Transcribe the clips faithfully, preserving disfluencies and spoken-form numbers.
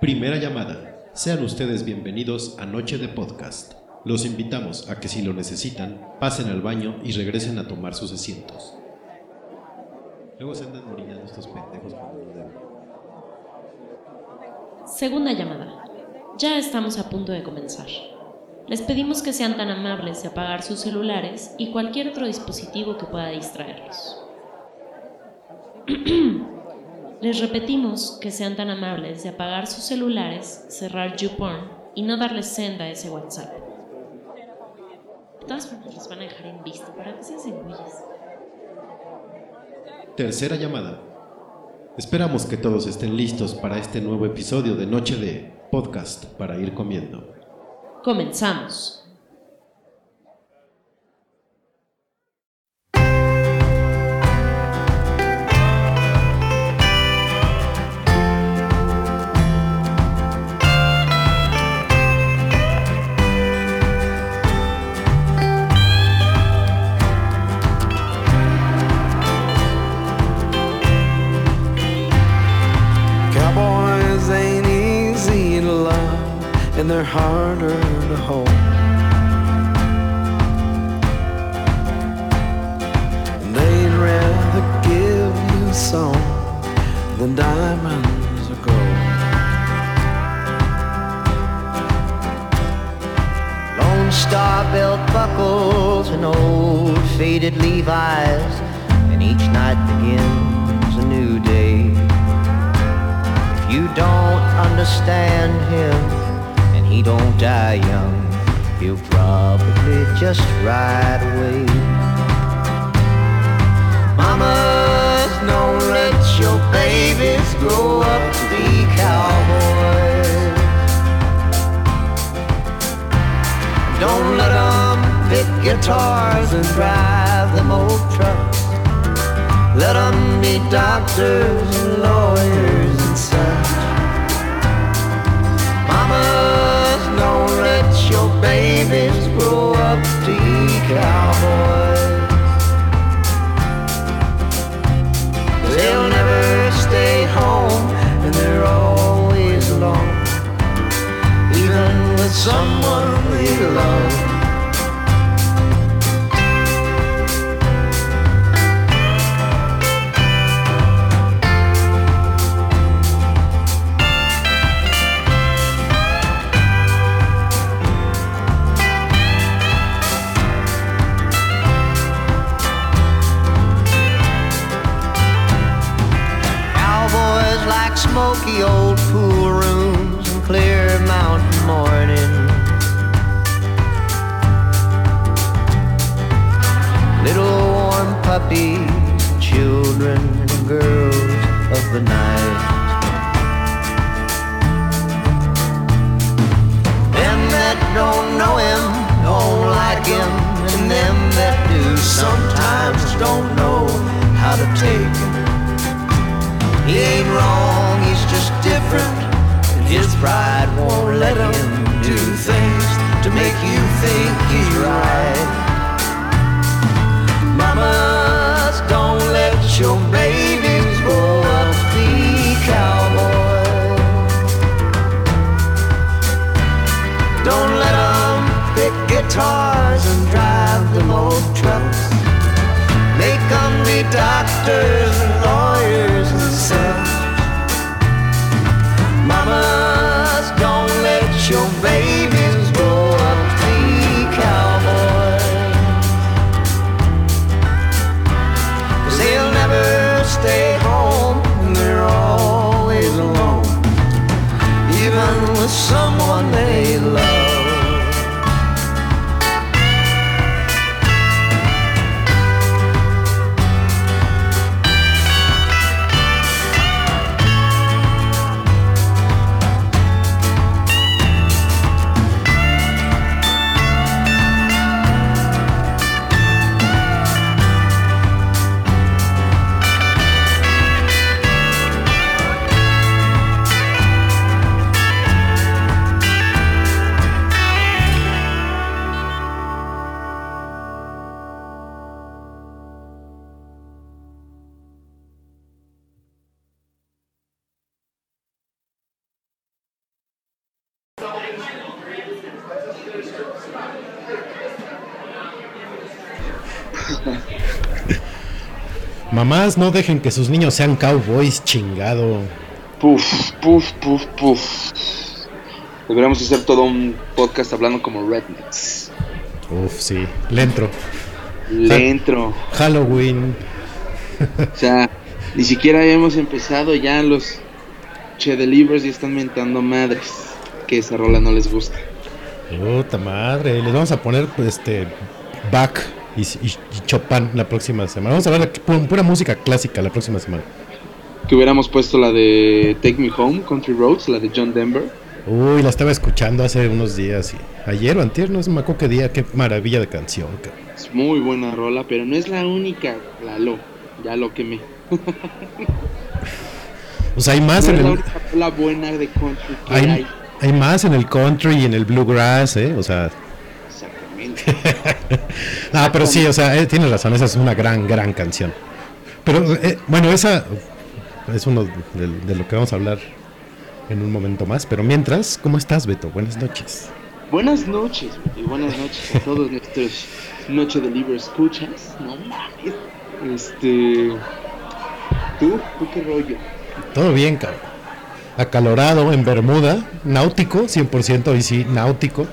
Primera llamada. Sean ustedes bienvenidos a Noche de Podcast. Los invitamos a que si lo necesitan, pasen al baño y regresen a tomar sus asientos. Luego se andan orinando estos pendejos. Segunda llamada. Ya estamos a punto de comenzar. Les pedimos que sean tan amables de apagar sus celulares y cualquier otro dispositivo que pueda distraerlos. Les repetimos que sean tan amables de apagar sus celulares, cerrar YouPorn y no darles senda a ese WhatsApp. De todas formas los van a dejar en visto para que se engulles. Tercera llamada. Esperamos que todos estén listos para este nuevo episodio de Noche de Podcast para ir comiendo. Comenzamos. They're harder to hold. And they'd rather give you some than diamonds or gold. Lone Star belt buckles and old faded Levi's, and each night begins a new day. If you don't understand him, he don't die young, he'll probably just ride away. Mamas, don't let your babies grow up to be cowboys. Don't let them pick guitars and drive them old trucks. Let them be doctors and lawyers and such. Mamas, don't let your babies grow up to be cowboys. They'll never stay home and they're always alone, even with someone they love. Smoky old pool rooms and clear mountain mornings. Little warm puppies, children and girls of the night. Them that don't know him, don't like him, and them that do sometimes don't know how to take him. He ain't wrong, he's just different, and his pride won't let him do things to make you think he's right. Mamas, don't let your babies grow up to be cowboys. Don't let them pick guitars and drive them old trucks. Make them be doctors and lawyers and such. Mamas, don't let your babies grow up to be cowboys. 'Cause they'll never stay home and they're always alone, even with someone they love. Mamás, no dejen que sus niños sean cowboys, chingado. Puf, puf, puf, puf. Deberíamos hacer todo un podcast hablando como rednecks. Uf, sí, le entro. Le entro. Halloween. O sea, ni siquiera habíamos empezado, ya los Che Delivers ya están mentando madres que esa rola no les gusta. Puta madre, les vamos a poner pues, este Bach y, y, y Chopin la próxima semana. Vamos a ver la, pura música clásica la próxima semana. Que hubiéramos puesto la de Take Me Home, Country Roads, la de John Denver. Uy, la estaba escuchando hace unos días, y ayer o antier, no sé, me acuerdo qué día, qué maravilla de canción, cara. Es muy buena rola, pero no es la única, Lalo, ya lo quemé. Pues hay más no en es el... la rola buena de country que hay, hay. Hay más en el country y en el bluegrass, eh, o sea... Exactamente. Ah, pero sí, o sea, eh, tienes razón, esa es una gran, gran canción. Pero, eh, bueno, esa es uno de, de lo que vamos a hablar en un momento más, pero mientras, ¿cómo estás, Beto? Buenas noches. Buenas noches, y buenas noches a todos nuestros Noche de Libre escuchas. No mames. Este. ¿Tú? ¿Tú qué rollo? Todo bien, cabrón. Acalorado, en Bermuda, náutico, cien por ciento hoy sí, náutico.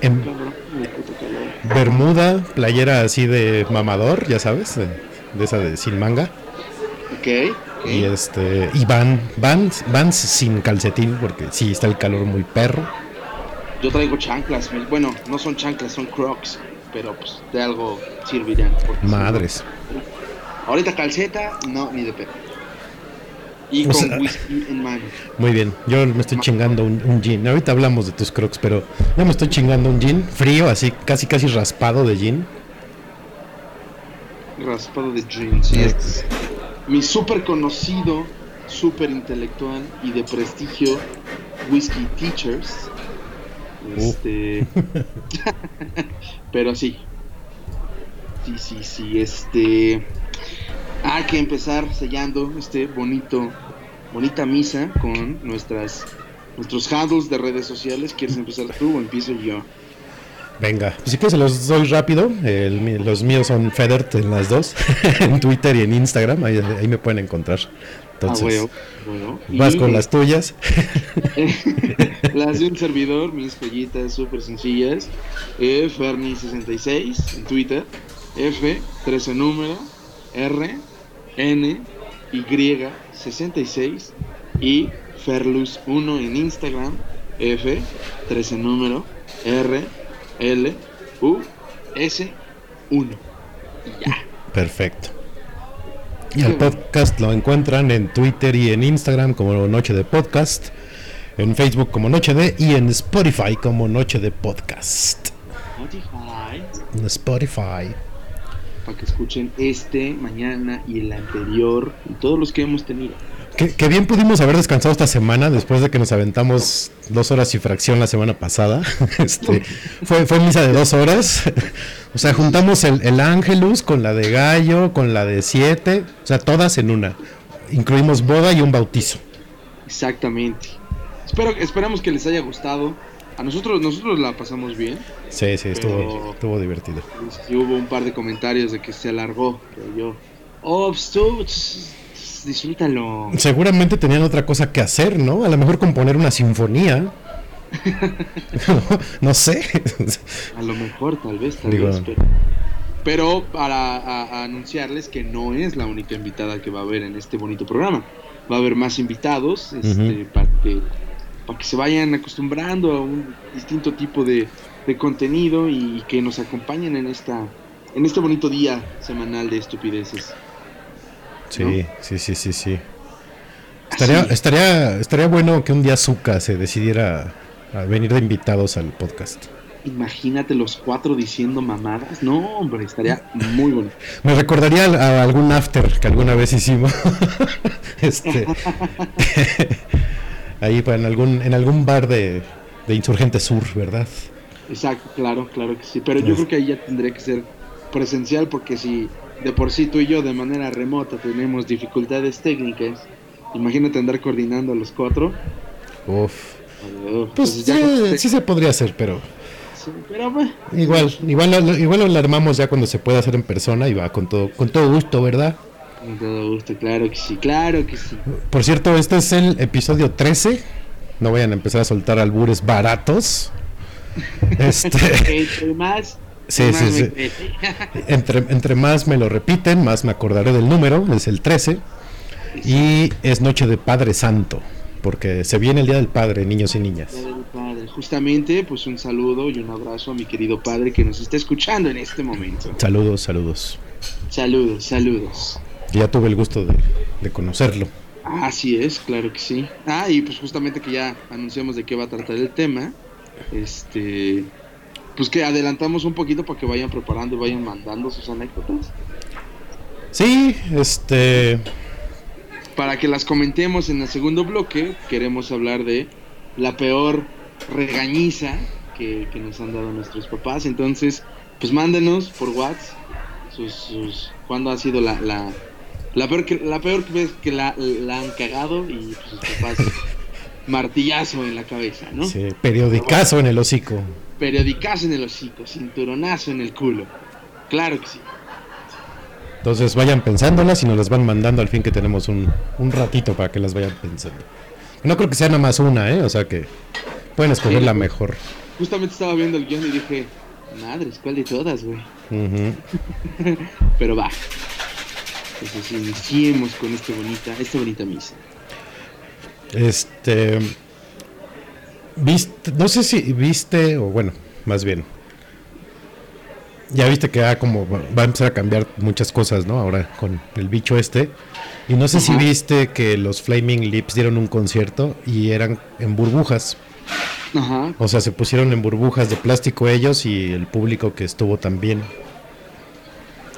En Bermuda, playera así de mamador, ya sabes, de, de esa de sin manga. Ok. Okay. Y este y van, van, van sin calcetín porque sí está el calor muy perro. Yo traigo chanclas, bueno, no son chanclas, son Crocs, pero pues de algo servirán. Madres. Son... Ahorita calceta, no, ni de pedo. Y o con sea... whisky en mano. Muy bien, yo me estoy chingando un, un gin. Ahorita hablamos de tus Crocs, pero yo me estoy chingando un gin frío, así casi casi raspado de gin. Raspado de gin, sí. Este es... Mi súper conocido, súper intelectual y de prestigio Whiskey Teachers. Este. Uh. Pero sí. Sí, sí, sí. Este. Hay que empezar sellando este bonito, bonita misa con nuestras nuestros handles de redes sociales. ¿Quieres empezar tú o empiezo yo? Venga, pues sí que se los doy rápido. El, los míos son Federt en las dos, en Twitter y en Instagram, ahí, ahí me pueden encontrar. Entonces, ah, bueno, bueno. Vas y... con las tuyas. Las de un servidor, mis joyitas súper sencillas. Eh, Ferni sesenta y seis en Twitter, F, trece número, R, N, Y sesenta y seis y Ferlus uno en Instagram, F, trece número, R, L, U, S, uno. Ya. Perfecto. Y al podcast lo encuentran en Twitter y en Instagram como Noche de Podcast, en Facebook como Noche de y en Spotify como Noche de Podcast. Spotify. En Spotify. Para que escuchen este, mañana y el anterior y todos los que hemos tenido. Que, que bien pudimos haber descansado esta semana después de que nos aventamos dos horas y fracción la semana pasada. Este, fue, fue misa de dos horas. O sea, juntamos el, el Ángelus con la de Gallo, con la de siete. O sea, todas en una. Incluimos boda y un bautizo. Exactamente. Espero, esperamos que les haya gustado. A nosotros nosotros la pasamos bien. Sí, sí, estuvo, estuvo divertido. Sí, hubo un par de comentarios de que se alargó. Pero yo... Oh, estuvo... Disfrútalo. Seguramente tenían otra cosa que hacer, ¿no? A lo mejor componer una sinfonía. no, no sé. A lo mejor, tal vez, tal Digo, vez. Pero, pero para a, a anunciarles que no es la única invitada que va a haber en este bonito programa. Va a haber más invitados este, uh-huh. para, que, para que se vayan acostumbrando a un distinto tipo de, de contenido y que nos acompañen en esta en este bonito día semanal de estupideces. Sí, ¿no? sí, sí, sí, sí. Estaría, sí. estaría, estaría bueno que un día Zuka se decidiera a, a venir de invitados al podcast. Imagínate los cuatro diciendo mamadas. No, hombre, estaría muy bonito. Me recordaría a, a algún after que alguna vez hicimos. este, ahí en algún, en algún bar de, de Insurgente Sur, ¿verdad? Exacto, claro, claro que sí. Pero yo es... creo que ahí ya tendría que ser presencial porque si... De por sí tú y yo de manera remota tenemos dificultades técnicas. Imagínate andar coordinando a los cuatro. Uf. Uf. Pues ya sí, te... sí se podría hacer, pero... Sí, pero bueno. Igual, igual, igual lo armamos ya cuando se pueda hacer en persona y va con todo, con todo gusto, ¿verdad? Con todo gusto, claro que sí, claro que sí. Por cierto, este es el episodio trece. No vayan a empezar a soltar albures baratos. Este. Entre más. Sí, más sí, sí. Entre, entre más me lo repiten, más me acordaré del número. Es el trece. Y es Noche de Padre Santo, porque se viene el Día del Padre, niños y niñas. Justamente, pues un saludo y un abrazo a mi querido padre que nos está escuchando en este momento. Saludos, saludos. Saludos, saludos. Ya tuve el gusto de, de conocerlo. Así es, claro que sí. Ah, y pues justamente que ya anunciamos de qué va a tratar el tema. Este, pues que adelantamos un poquito para que vayan preparando y vayan mandando sus anécdotas. Sí, este... para que las comentemos en el segundo bloque. Queremos hablar de la peor regañiza que, que nos han dado nuestros papás. Entonces, pues mándenos por WhatsApp sus, sus, cuándo ha sido la, la, la peor que, la peor vez que la, la han cagado y pues, sus papás martillazo en la cabeza, ¿no? Sí, periodicazo bueno, en el hocico. Periodicazo en el hocico, cinturonazo en el culo. Claro que sí. Entonces vayan pensándolas y nos las van mandando, al fin que tenemos un, un ratito para que las vayan pensando. No creo que sea nada más una, ¿eh? O sea que pueden escoger sí, la mejor. Justamente estaba viendo el guión y dije, madres, ¿cuál de todas, güey? Uh-huh. Pero va. Entonces iniciemos con esta bonita, esta bonita misa. Este... Viste, no sé si viste, o bueno, más bien... Ya viste que ah, como va a empezar a cambiar muchas cosas, ¿no? Ahora con el bicho este. Y no sé, ajá, si viste que los Flaming Lips dieron un concierto y eran en burbujas. Ajá. O sea, se pusieron en burbujas de plástico ellos y el público que estuvo también.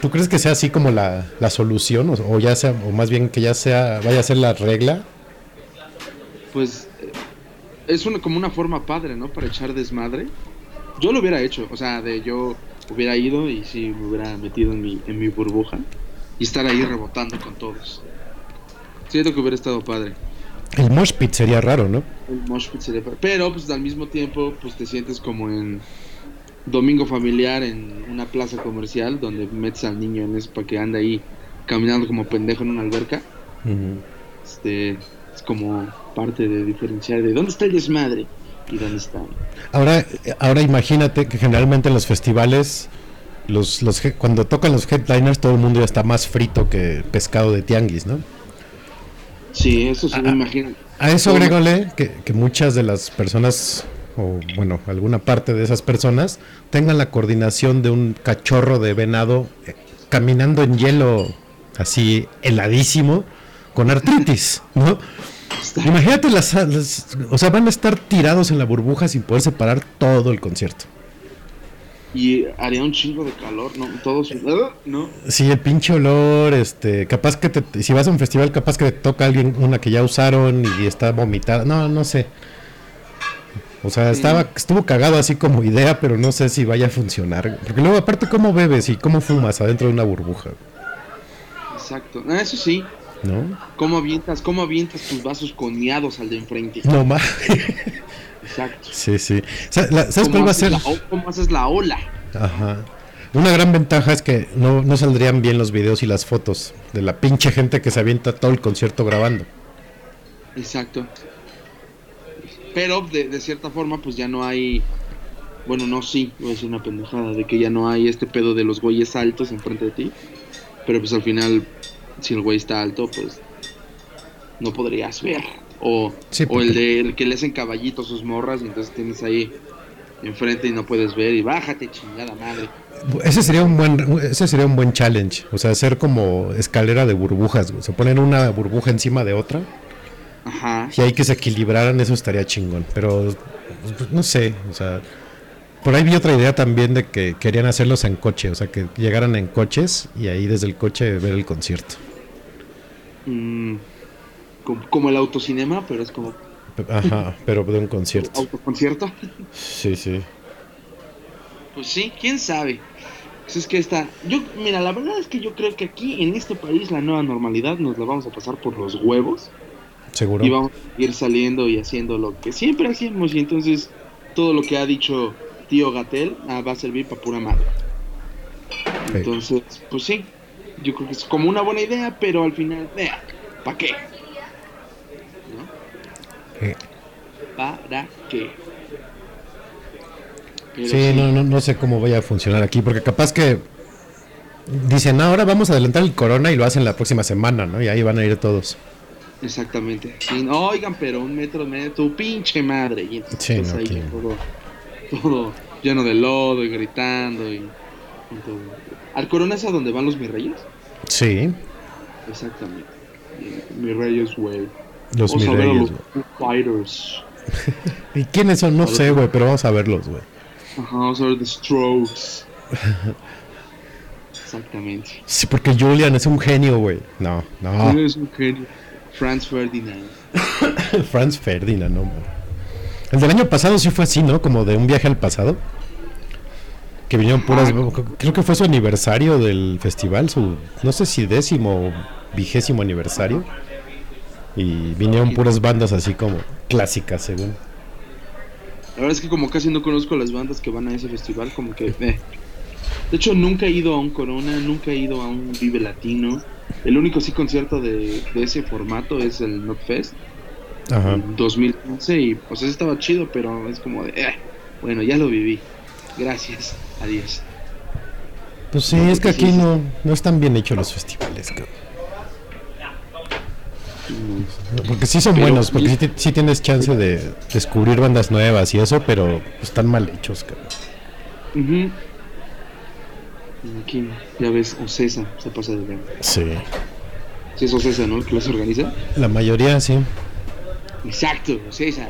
¿Tú crees que sea así como la, la solución? O, o ya sea, o más bien que ya sea, vaya a ser la regla. Pues es una, como una forma padre, ¿no? Para echar desmadre. Yo lo hubiera hecho, o sea, de yo... hubiera ido y sí me hubiera metido en mi, en mi burbuja y estar ahí rebotando con todos. Siento que hubiera estado padre. El mosh pit sería raro, ¿no? El mosh pit sería padre. Pero pues al mismo tiempo pues te sientes como en domingo familiar en una plaza comercial donde metes al niño en eso para que ande ahí caminando como pendejo en una alberca. Uh-huh. Este es como parte de diferenciar de dónde está el desmadre. ¿Y dónde están? Ahora, ahora imagínate que generalmente en los festivales, los, los cuando tocan los headliners, todo el mundo ya está más frito que pescado de tianguis, ¿no? Sí, eso se me imagina. A eso agrégale que, que muchas de las personas, o bueno, alguna parte de esas personas, tengan la coordinación de un cachorro de venado eh, caminando en hielo, así heladísimo, con artritis, ¿no? Imagínate las, las, o sea, van a estar tirados en la burbuja sin poder separar todo el concierto. Y haría un chingo de calor, ¿no? Todos, ¿no? Sí, el pinche olor, este, capaz que te, si vas a un festival, capaz que te toca alguien, una que ya usaron y está vomitada, no, no sé. O sea, estaba, estuvo cagado así como idea, pero no sé si vaya a funcionar. Porque luego aparte cómo bebes y cómo fumas adentro de una burbuja. Exacto, eso sí. ¿No? ¿Cómo avientas, cómo avientas tus vasos coñados al de enfrente? No más. Exacto. Sí, sí. ¿Sabes cuál va a ser? La, ¿Cómo haces la ola? Ajá. Una gran ventaja es que no, no saldrían bien los videos y las fotos de la pinche gente que se avienta todo el concierto grabando. Exacto. Pero de, de cierta forma, pues ya no hay. Bueno, no, sí, voy a decir una pendejada de que ya no hay este pedo de los güeyes altos enfrente de ti. Pero pues al final. Si el güey está alto, pues no podrías ver. O, sí, o el de el que le hacen caballitos sus morras, y entonces tienes ahí enfrente y no puedes ver. Y bájate, chingada madre. Ese sería un buen, ese sería un buen challenge. O sea, hacer como escalera de burbujas. O sea, poner una burbuja encima de otra. Ajá. Y ahí que se equilibraran, eso estaría chingón. Pero no sé, o sea. Por ahí vi otra idea también de que querían hacerlos en coche. O sea, que llegaran en coches y ahí desde el coche ver el concierto. Mm, como el autocinema, pero es como... Ajá, pero de un concierto. ¿Autoconcierto? Sí, sí. Pues sí, quién sabe. Pues es que está... Yo, mira, la verdad es que yo creo que aquí, en este país, la nueva normalidad nos la vamos a pasar por los huevos. Seguro. Y vamos a ir saliendo y haciendo lo que siempre hacemos. Y entonces, todo lo que ha dicho tío Gatell ah, va a servir para pura madre. Entonces, pues sí. yo creo que es como una buena idea, pero al final, eh, ¿para qué? ¿No? Eh. ¿Para qué? Pero sí, sí. No, no, no sé cómo vaya a funcionar aquí, porque capaz que dicen, ahora vamos a adelantar el corona y lo hacen la próxima semana, ¿no? Y ahí van a ir todos. Exactamente. Sí, no, oigan, pero un metro, medio, tu pinche madre. Y entonces sí, no, ahí aquí. todo, todo lleno de lodo y gritando y, y todo. ¿Al corona es a donde van los mirreyes? Sí. Exactamente. Mirreyes, güey. Los mirreyes. Los Fighters. ¿Y quiénes son? No sé, güey, pero vamos a verlos, güey. Ajá, vamos a ver The Strokes. Exactamente. Sí, porque Julian es un genio, güey. No, no. Julian es un genio. Franz Ferdinand. Franz Ferdinand, no, güey. El del año pasado sí fue así, ¿no? Como de un viaje al pasado. Que vinieron puras... Ah, creo que fue su aniversario del festival, su... No sé si décimo o vigésimo aniversario. Y vinieron puras bandas así como clásicas, según. La verdad es que como casi no conozco las bandas que van a ese festival, como que... Eh. De hecho, nunca he ido a un Corona, nunca he ido a un Vive Latino. El único sí concierto de, de ese formato es el NotFest. Ajá. En dos mil once, y pues eso estaba chido, pero es como de... Eh, bueno, ya lo viví. Gracias. Adiós. Pues sí, no, es que aquí sí, no, no están bien hechos los festivales, cabrón. Porque sí son pero, buenos, porque sí, sí tienes chance de descubrir bandas nuevas y eso, pero están mal hechos, cabrón. Uh-huh. Aquí, ya ves, Ocesa se pasa de bien. Sí. Sí es Ocesa, ¿no? ¿Que las organiza? La mayoría, sí. Exacto, Ocesa.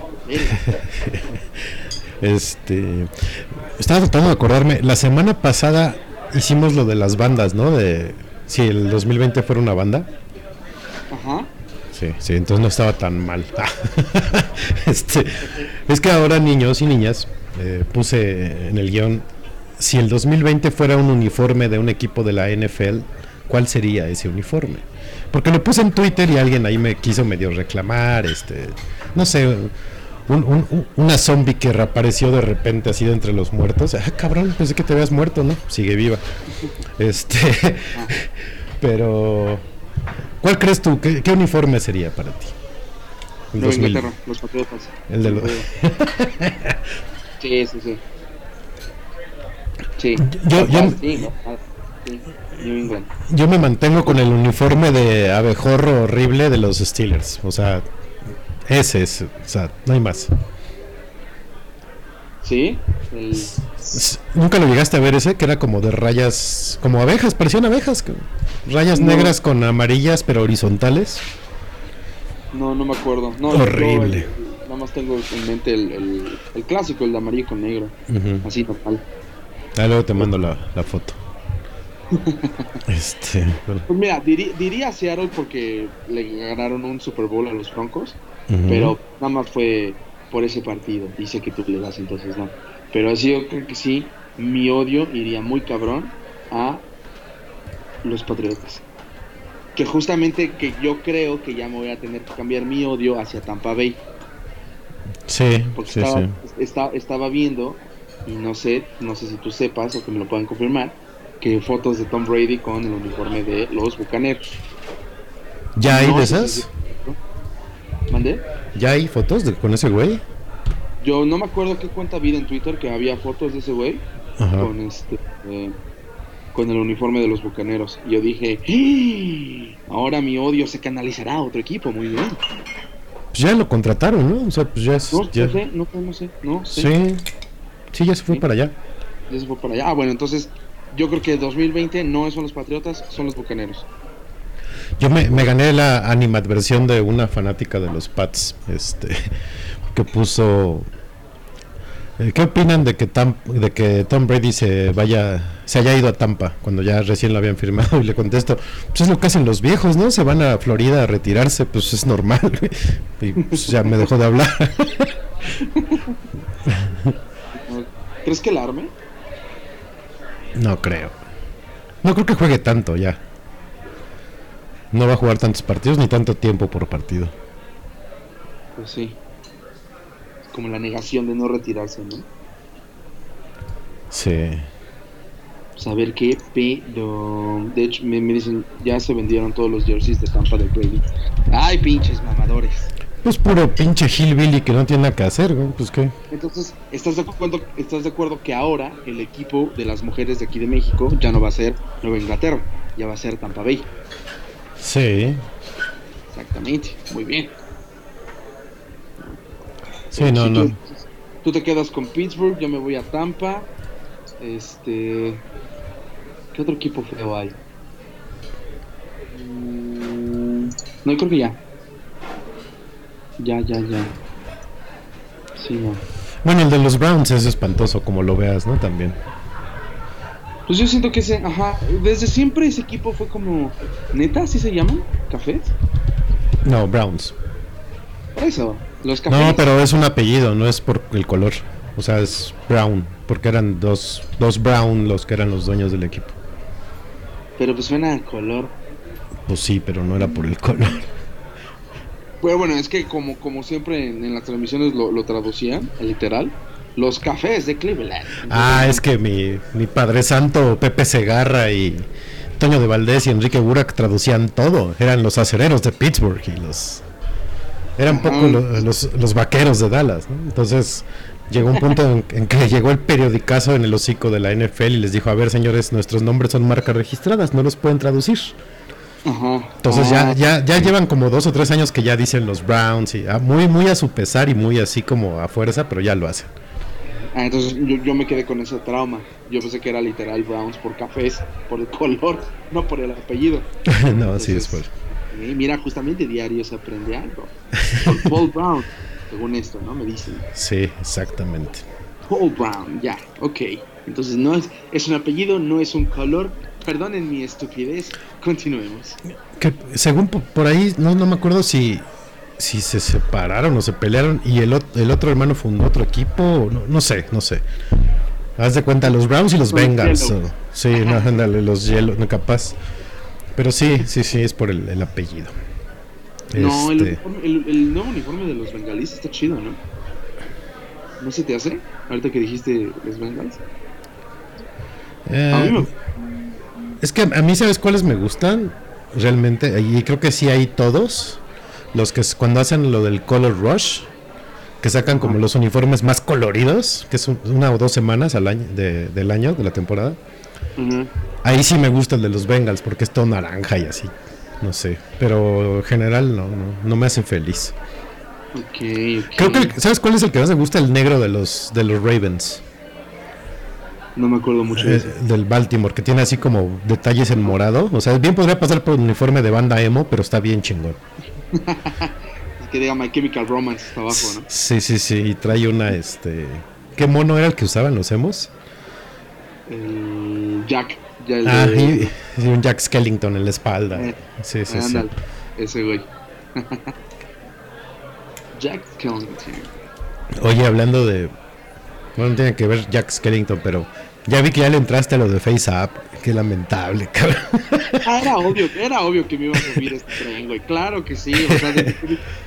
Este... Estaba tratando de acordarme, la semana pasada hicimos lo de las bandas, ¿no? De si el dos mil veinte fuera una banda. Ajá. Sí, sí, entonces no estaba tan mal. Este, es que ahora, niños y niñas, eh, puse en el guión, si el dos mil veinte fuera un uniforme de un equipo de la N F L, ¿cuál sería ese uniforme? Porque lo puse en Twitter y alguien ahí me quiso medio reclamar, este, no sé, un, un, un, una zombie que reapareció de repente así de entre los muertos. Ah, cabrón, pensé que te habías muerto, ¿no? Sigue viva. Este, pero... ¿Cuál crees tú? ¿Qué, qué uniforme sería para ti? El de Inglaterra, los Patriotas. El de los... Sí, sí, sí. Sí. Yo, yo, yo, yo me mantengo con el uniforme de abejorro horrible de los Steelers. O sea, ese es. O sea, no hay más. ¿Sí? El... ¿Nunca lo llegaste a ver ese? Que era como de rayas, como abejas, parecían abejas. Rayas no. negras con amarillas, pero horizontales. No, no me acuerdo. No, horrible. Yo, nada más tengo en mente el, el, el clásico, el de amarillo con negro. Uh-huh. Así total. Ah, luego te mando la, la foto. Este. Bueno. Pues mira, diría, diría Seattle porque le ganaron un Super Bowl a los Broncos, uh-huh. pero nada más fue por ese partido. Dice que tú le das, entonces no. Pero así yo creo que sí, mi odio iría muy cabrón a los Patriotas. Que justamente que yo creo que ya me voy a tener que cambiar mi odio hacia Tampa Bay. Sí, porque sí, estaba, sí. Está, estaba viendo, y no sé, no sé si tú sepas o que me lo puedan confirmar, que fotos de Tom Brady con el uniforme de los Bucaneros. ¿Ya hay no de esas? Si... ¿Mandé? ¿Ya hay fotos de, con ese güey? Yo no me acuerdo qué cuenta vi en Twitter que había fotos de ese güey con este eh, con el uniforme de los Bucaneros. Y yo dije, ¡ah! Ahora mi odio se canalizará a otro equipo, muy bien. Pues ya lo contrataron, ¿no? O sea, pues ya es, no, ya... no sé, no, no sé, no sé. Sí, sí ya se fue sí. para allá. Ya se fue para allá. Ah, bueno, entonces yo creo que dos mil veinte no son los Patriotas, son los Bucaneros. Yo me, me gané la animadversión de una fanática de los Pats, este... que puso eh, ¿qué opinan de que, Tam, de que Tom Brady se vaya se haya ido a Tampa cuando ya recién lo habían firmado? Y le contesto, pues es lo que hacen los viejos, ¿no? Se van a Florida a retirarse, pues es normal. Y pues ya me dejó de hablar. ¿Crees que la arme? No creo. No creo que juegue tanto ya. No va a jugar tantos partidos ni tanto tiempo por partido. Pues sí. Como la negación de no retirarse, ¿no? Sí. saber qué pedo. De hecho, me, me dicen, ya se vendieron todos los jerseys de Tampa de Brady. Ay, pinches mamadores. Pues puro pinche hillbilly que no tiene nada que hacer, güey, pues qué. Entonces, ¿estás de acuerdo, estás de acuerdo que ahora el equipo de las mujeres de aquí de México ya no va a ser Nueva Inglaterra, ya va a ser Tampa Bay? Sí. Exactamente, muy bien. Sí, Pero no, si no. Tú, tú te quedas con Pittsburgh, yo me voy a Tampa. Este... ¿Qué otro equipo feo hay? No, creo que ya. Ya, ya, ya. Sí, no. Bueno, el de los Browns es espantoso, como lo veas, ¿no? También. Pues yo siento que ese... Ajá. Desde siempre ese equipo fue como... ¿Neta? ¿Así se llaman? ¿Cafés? No, Browns. Por eso, los cafés. No, pero es un apellido, no es por el color. O sea, es Brown, porque eran dos, dos Brown los que eran los dueños del equipo. Pero pues suena al color. Pues sí, pero no era por el color. Bueno, bueno, es que como, como siempre en, en las transmisiones lo, lo traducían, literal, los cafés de Cleveland. Ah, es que mi, mi padre santo, Pepe Segarra y Toño de Valdés y Enrique Burak traducían todo. Eran los acereros de Pittsburgh y los... Eran poco los, los, los vaqueros de Dallas, ¿no? Entonces llegó un punto en, en que llegó el periodicazo en el hocico de la N F L y les dijo, a ver, señores, nuestros nombres son marcas registradas, no los pueden traducir. Ajá. Entonces ah, ya, ya, ya llevan como dos o tres años que ya dicen los Browns y ah, muy, muy a su pesar y muy así como a fuerza, pero ya lo hacen. Ah, entonces yo, yo me quedé con ese trauma. Yo pensé que era literal Browns por cafés, por el color, no por el apellido. No, así es por... Eh, mira, justamente diario se aprende algo. Por Paul Brown, según esto, ¿no? Me dicen. Sí, exactamente. Paul Brown, ya, ok. Entonces no es, es un apellido, no es un color. Perdonen mi estupidez, continuemos. Que según por ahí, no, no me acuerdo si, si se separaron o se pelearon y el, el otro hermano fundó otro equipo, no, no sé, no sé. Haz de cuenta, los Browns y los Bengals. O, sí, no, ándale, los Yellow, no capaz. Pero sí, sí, sí, es por el, el apellido. No, este... el, uniforme, el, el nuevo uniforme de los bengalíes está chido, ¿no? ¿No se te hace? Ahorita que dijiste los Bengals. Eh, a mí me... Es que a mí, ¿sabes cuáles me gustan? Realmente, y creo que sí hay todos. Los que cuando hacen lo del Color Rush, que sacan como los uniformes más coloridos, que es una o dos semanas al año de, del año, de la temporada. Uh-huh. Ahí sí me gusta el de los Bengals porque es todo naranja y así, no sé, pero en general no, no, no me hacen feliz. Okay, okay. Creo que, ¿sabes cuál es el que más me gusta? El negro de los de los Ravens. No me acuerdo mucho eh, de ese. Del Baltimore, que tiene así como detalles en morado, o sea, bien podría pasar por un uniforme de banda emo, pero está bien chingón. Es que diga My Chemical Romance está abajo, ¿no? Sí, sí, sí, y trae una, este, ¿qué mono era el que usaban los emos? El Jack, ya el ah, de... y, y un Jack Skellington en la espalda. Eh, sí, sí, sí. Ese güey. Jack Skellington. Oye, hablando de... Bueno, no tiene que ver Jack Skellington, pero ya vi que ya le entraste a lo de FaceApp. Qué lamentable, cabrón. Ah, era obvio, era obvio que me iba a subir este tren, güey. Claro que sí. O sea, desde,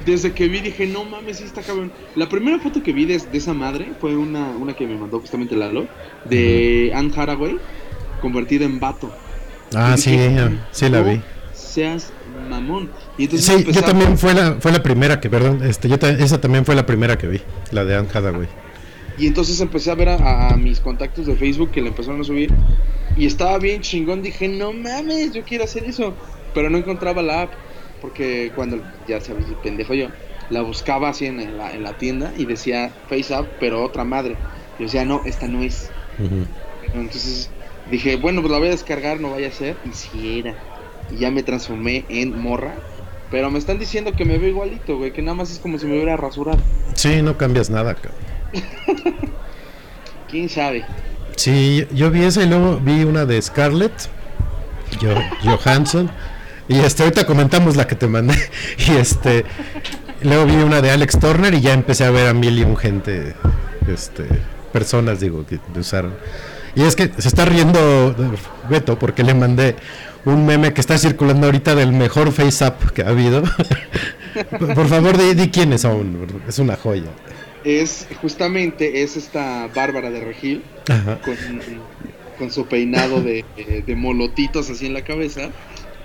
desde que vi dije, no mames, sí está cabrón. La primera foto que vi de, de esa madre fue una, una que me mandó justamente Lalo, de Anne Hathaway, convertida en vato. Ah, sí, dije, sí la vi. Seas mamón. Y entonces sí, yo también fue la, fue la primera que, perdón, este, yo ta- esa también fue la primera que vi, la de Anne Hathaway. Y entonces empecé a ver a, a mis contactos de Facebook que le empezaron a subir. Y estaba bien chingón, dije, no mames, yo quiero hacer eso. Pero no encontraba la app, porque cuando, ya sabes, el pendejo yo, la buscaba así en la, en la tienda y decía FaceApp, pero otra madre. Yo decía, no, esta no es. Uh-huh. Entonces dije, bueno, pues la voy a descargar, no vaya a ser. Y si era. Y ya me transformé en morra. Pero me están diciendo que me veo igualito, güey, que nada más es como si me hubiera rasurado. Sí, no cambias nada, cabrón. ¿Quién sabe? Sí, yo vi esa y luego vi una de Scarlett yo, Johansson y este, ahorita comentamos la que te mandé y este luego vi una de Alex Turner y ya empecé a ver a mil y un gente, este, personas digo que usaron. Y es que se está riendo Beto porque le mandé un meme que está circulando ahorita del mejor FaceApp que ha habido. Por favor, di, di quién es aún, es una joya. Es, justamente, es esta Bárbara de Regil. Ajá. Con, con su peinado de, de molotitos así en la cabeza,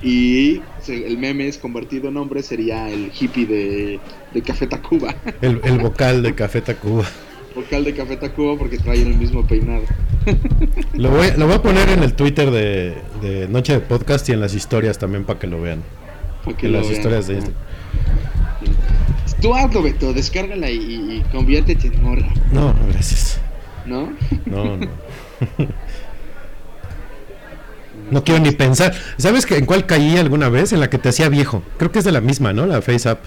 y el meme es convertido en hombre, sería el hippie de, de Café Tacuba. El, el vocal de Café Tacuba. Vocal de Café Tacuba porque trae el mismo peinado. Lo voy, lo voy a poner en el Twitter de, de Noche de Podcast y en las historias también para que lo vean. Porque en lo las vean, historias de Instagram. Tú hazlo, Beto, descárgala y, y conviértete en morra. No, no, gracias. ¿No? No, no. No quiero ni pensar. ¿Sabes que en cuál caí alguna vez? En la que te hacía viejo. Creo que es de la misma, ¿no? La FaceApp.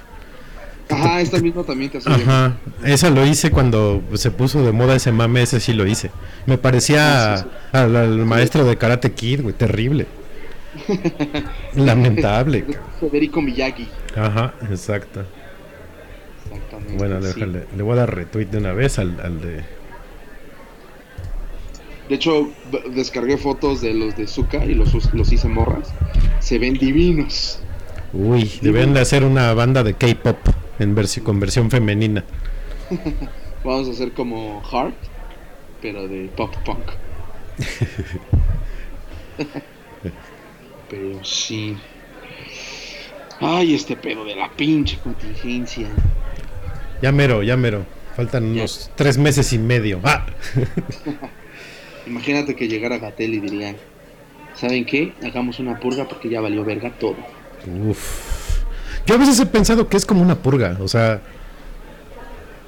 Ajá, te... esta misma también te hacía viejo. Ajá, esa lo hice cuando se puso de moda ese mame, ese sí lo hice. Me parecía sí, sí, sí. al, al maestro de Karate Kid, güey, terrible. Lamentable. Federico Miyagi. Ajá, exacto. Exactamente. Bueno, le, sí. le, le voy a dar retweet de una vez al, al de... De hecho, descargué fotos de los de Zuka y los, los hice morras. Se ven divinos. Uy, deben de hacer una banda de K-pop en versi- con versión femenina. Vamos a hacer como Heart, pero de pop punk. Pero sí. Ay, este pedo de la pinche contingencia. Ya mero, ya mero. Faltan unos ya. tres meses y medio. ¡Ah! Imagínate que llegara Gatell y dirían: ¿saben qué? Hagamos una purga porque ya valió verga todo. Uff. Yo a veces he pensado que es como una purga. O sea,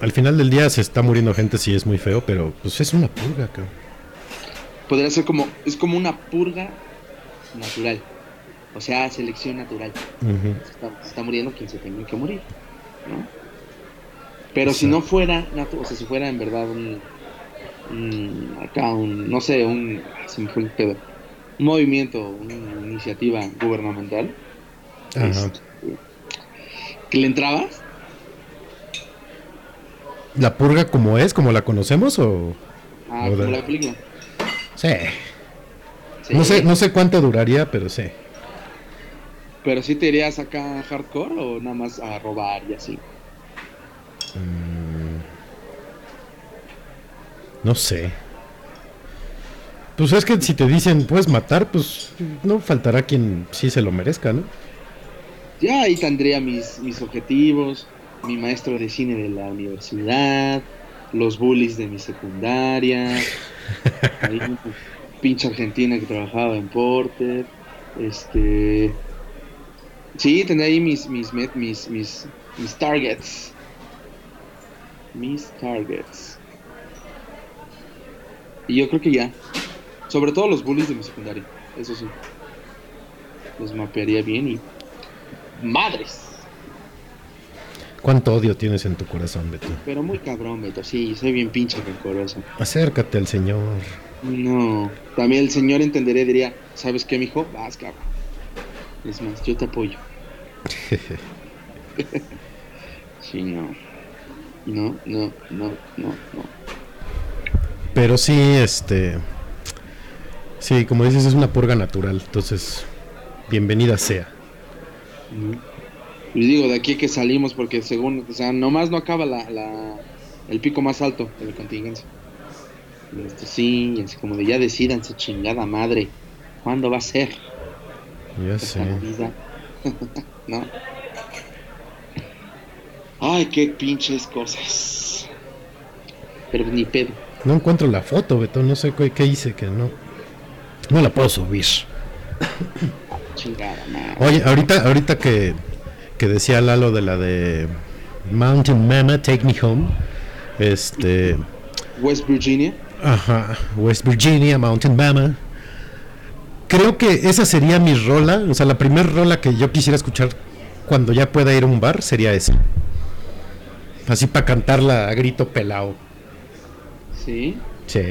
al final del día se está muriendo gente, sí es muy feo, pero pues es una purga, cabrón. Podría ser como, es como una purga natural. O sea, selección natural. Uh-huh. Se está, se está muriendo quien se tenía que morir, ¿no? Pero o sea, si no fuera natu- O sea, si fuera en verdad un... acá un, no sé, un, se me fue el pedo, un movimiento, una iniciativa gubernamental, ajá, este, que le entrabas. ¿La purga como es, como la conocemos o...? Ah, o como la, la película. Sí. Sí. No sé, no sé cuánto duraría, pero sí. ¿Pero sí te irías acá hardcore o nada más a robar y así? Mm. No sé. Pues es que si te dicen puedes matar, pues no faltará quien sí se lo merezca, ¿no? Ya ahí tendría mis, mis objetivos, mi maestro de cine de la universidad, los bullies de mi secundaria, ahí, pinche argentina que trabajaba en Porter, este, sí, tendría ahí mis mis mis mis mis, mis targets, mis targets. Y yo creo que ya. Sobre todo los bullies de mi secundaria. Eso sí. Los mapearía bien y... ¡madres! ¿Cuánto odio tienes en tu corazón, Beto? Pero muy cabrón, Beto. Sí, soy bien pinche rencoroso. Acércate al señor. No. También el señor entendería y diría... ¿sabes qué, mijo? Vas, cabrón. Es más, yo te apoyo. Sí, no. No, no, no, no, no. Pero sí, este... sí, como dices, es una purga natural. Entonces, bienvenida sea. Y digo, de aquí que salimos, porque según... o sea, nomás no acaba la, la el pico más alto de la contingencia. Y esto sí, así como de ya decídanse, chingada madre. ¿Cuándo va a ser? Ya sé. ¿No? Ay, qué pinches cosas. Pero ni pedo. No encuentro la foto, Beto, no sé qué, qué hice que no... no la puedo subir. Chingada madre. Oye, ahorita ahorita que, que decía Lalo de la de... Mountain Mama, Take Me Home. Este... West Virginia. Ajá, West Virginia, Mountain Mama. Creo que esa sería mi rola, o sea, la primera rola que yo quisiera escuchar cuando ya pueda ir a un bar sería esa. Así para cantarla a grito pelao. Sí. Sí.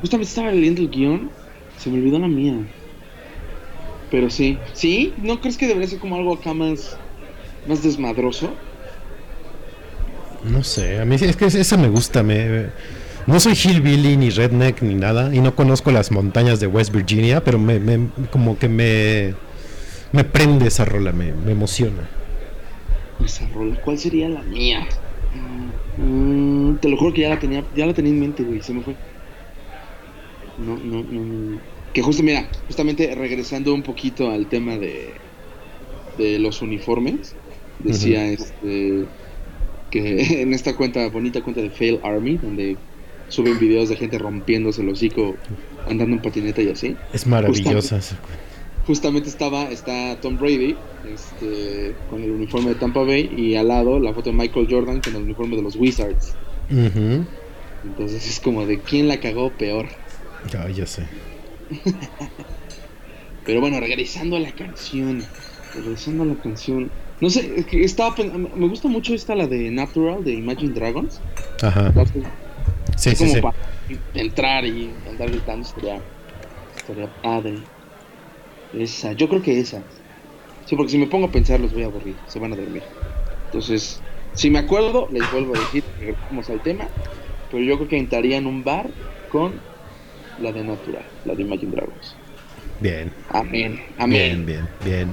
Justamente estaba leyendo el guión, se me olvidó la mía. Pero sí. ¿Sí? ¿No crees que debería ser como algo acá más, más desmadroso? No sé, a mí es que esa me gusta. Me, no soy hillbilly ni redneck ni nada y no conozco las montañas de West Virginia, pero me, me como que me me prende esa rola, me, me emociona. Esa rola, ¿cuál sería la mía? Mm, te lo juro que ya la tenía, ya la tenía en mente, güey, se me fue. no, no, no. Que justo, mira, justamente regresando un poquito al tema de, de los uniformes, decía uh-huh. este que en esta cuenta, bonita cuenta de Fail Army, donde suben videos de gente rompiéndose el hocico, andando en patineta y así. Es maravillosa esa cuenta. Justamente estaba está Tom Brady este, con el uniforme de Tampa Bay, y al lado la foto de Michael Jordan con el uniforme de los Wizards. Uh-huh. Entonces es como de quién la cagó peor. Ya, ya sé. Pero bueno, regresando a la canción. Regresando a la canción. No sé, es que estaba me gusta mucho esta, la de Natural, de Imagine Dragons. Ajá. Sí, es sí, como sí. Para entrar y andar gritando sería, sería padre. Esa, yo creo que esa. Sí, porque si me pongo a pensar los voy a aburrir, se van a dormir. Entonces, si me acuerdo, les vuelvo a decir, regresamos al tema. Pero yo creo que entraría en un bar con la de Natural, la de Imagine Dragons. Bien. Amén, amén. Bien, bien, bien.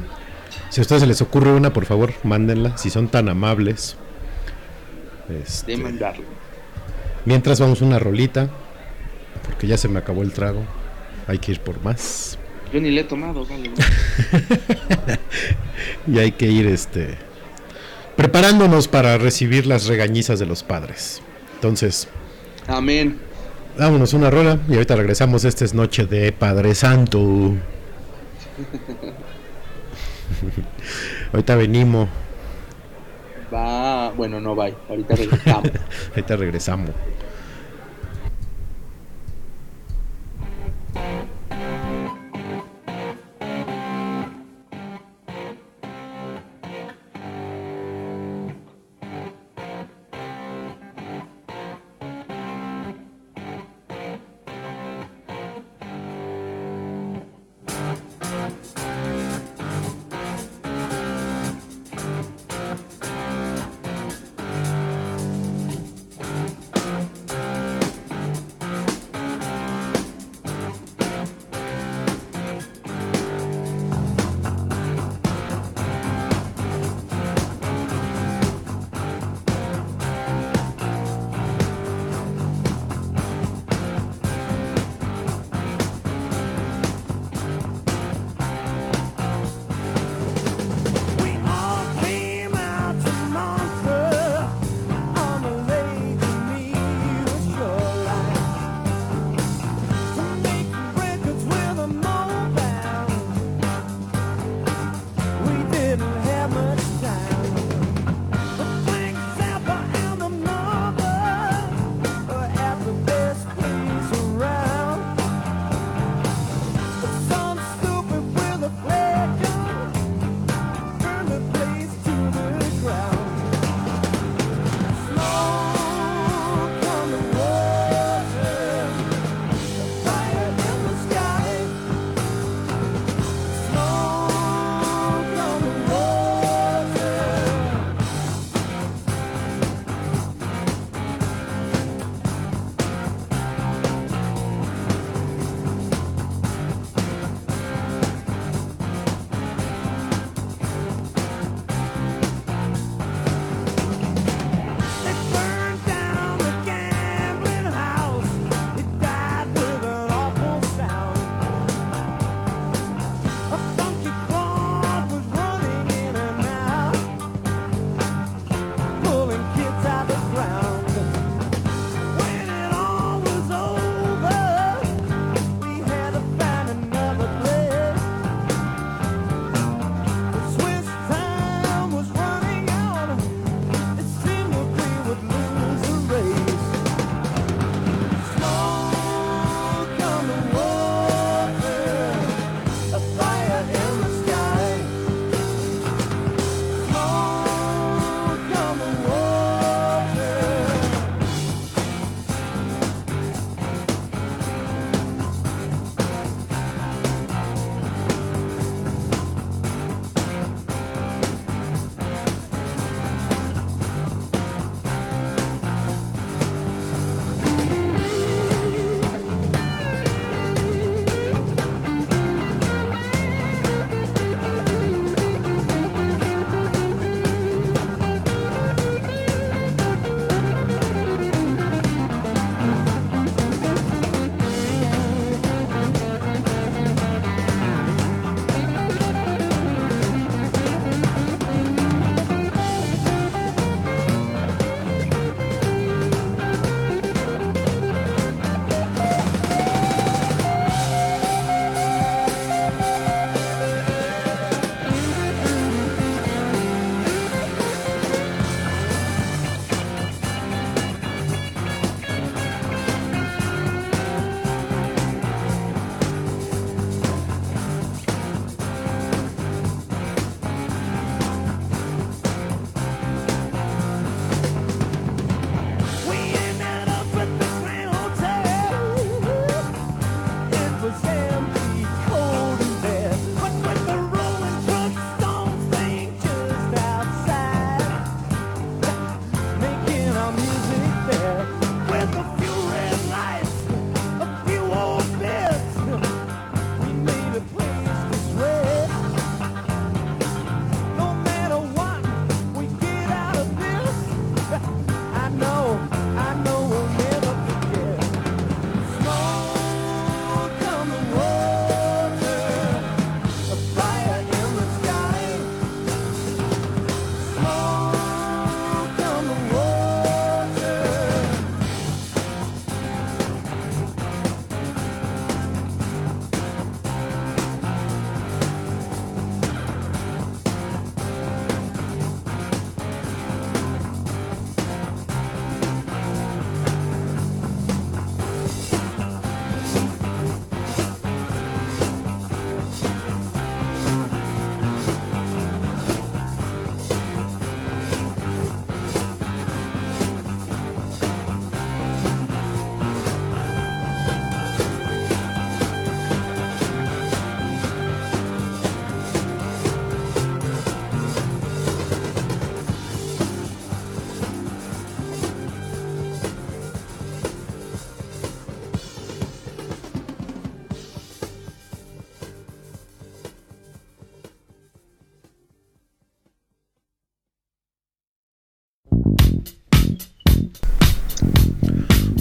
Si a ustedes se les ocurre una, por favor, mándenla, si son tan amables. Este... De mandarla. Mientras vamos una rolita, porque ya se me acabó el trago. Hay que ir por más. Yo ni le he tomado, vale. Y hay que ir este preparándonos para recibir las regañizas de los padres. Entonces, amén. Vámonos una rola y ahorita regresamos. Esta es Noche de Padre Santo. Ahorita venimos. Va, bueno, no va. Ahorita regresamos. Ahorita regresamos.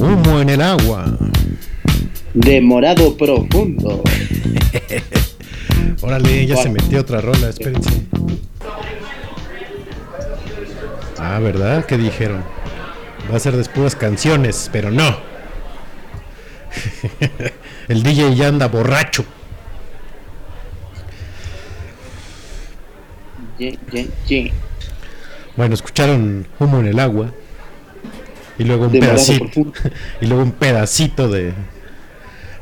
Como en el agua. De morado profundo. Órale, ya ¿cuál? Se metió otra rola, espérense. Ah, ¿verdad? ¿Qué dijeron? Va a ser de puras canciones, pero no. El D J ya anda borracho. Yeah, yeah, yeah. Bueno, escucharon Humo en el Agua. Y luego un de pedacito. Y luego un pedacito de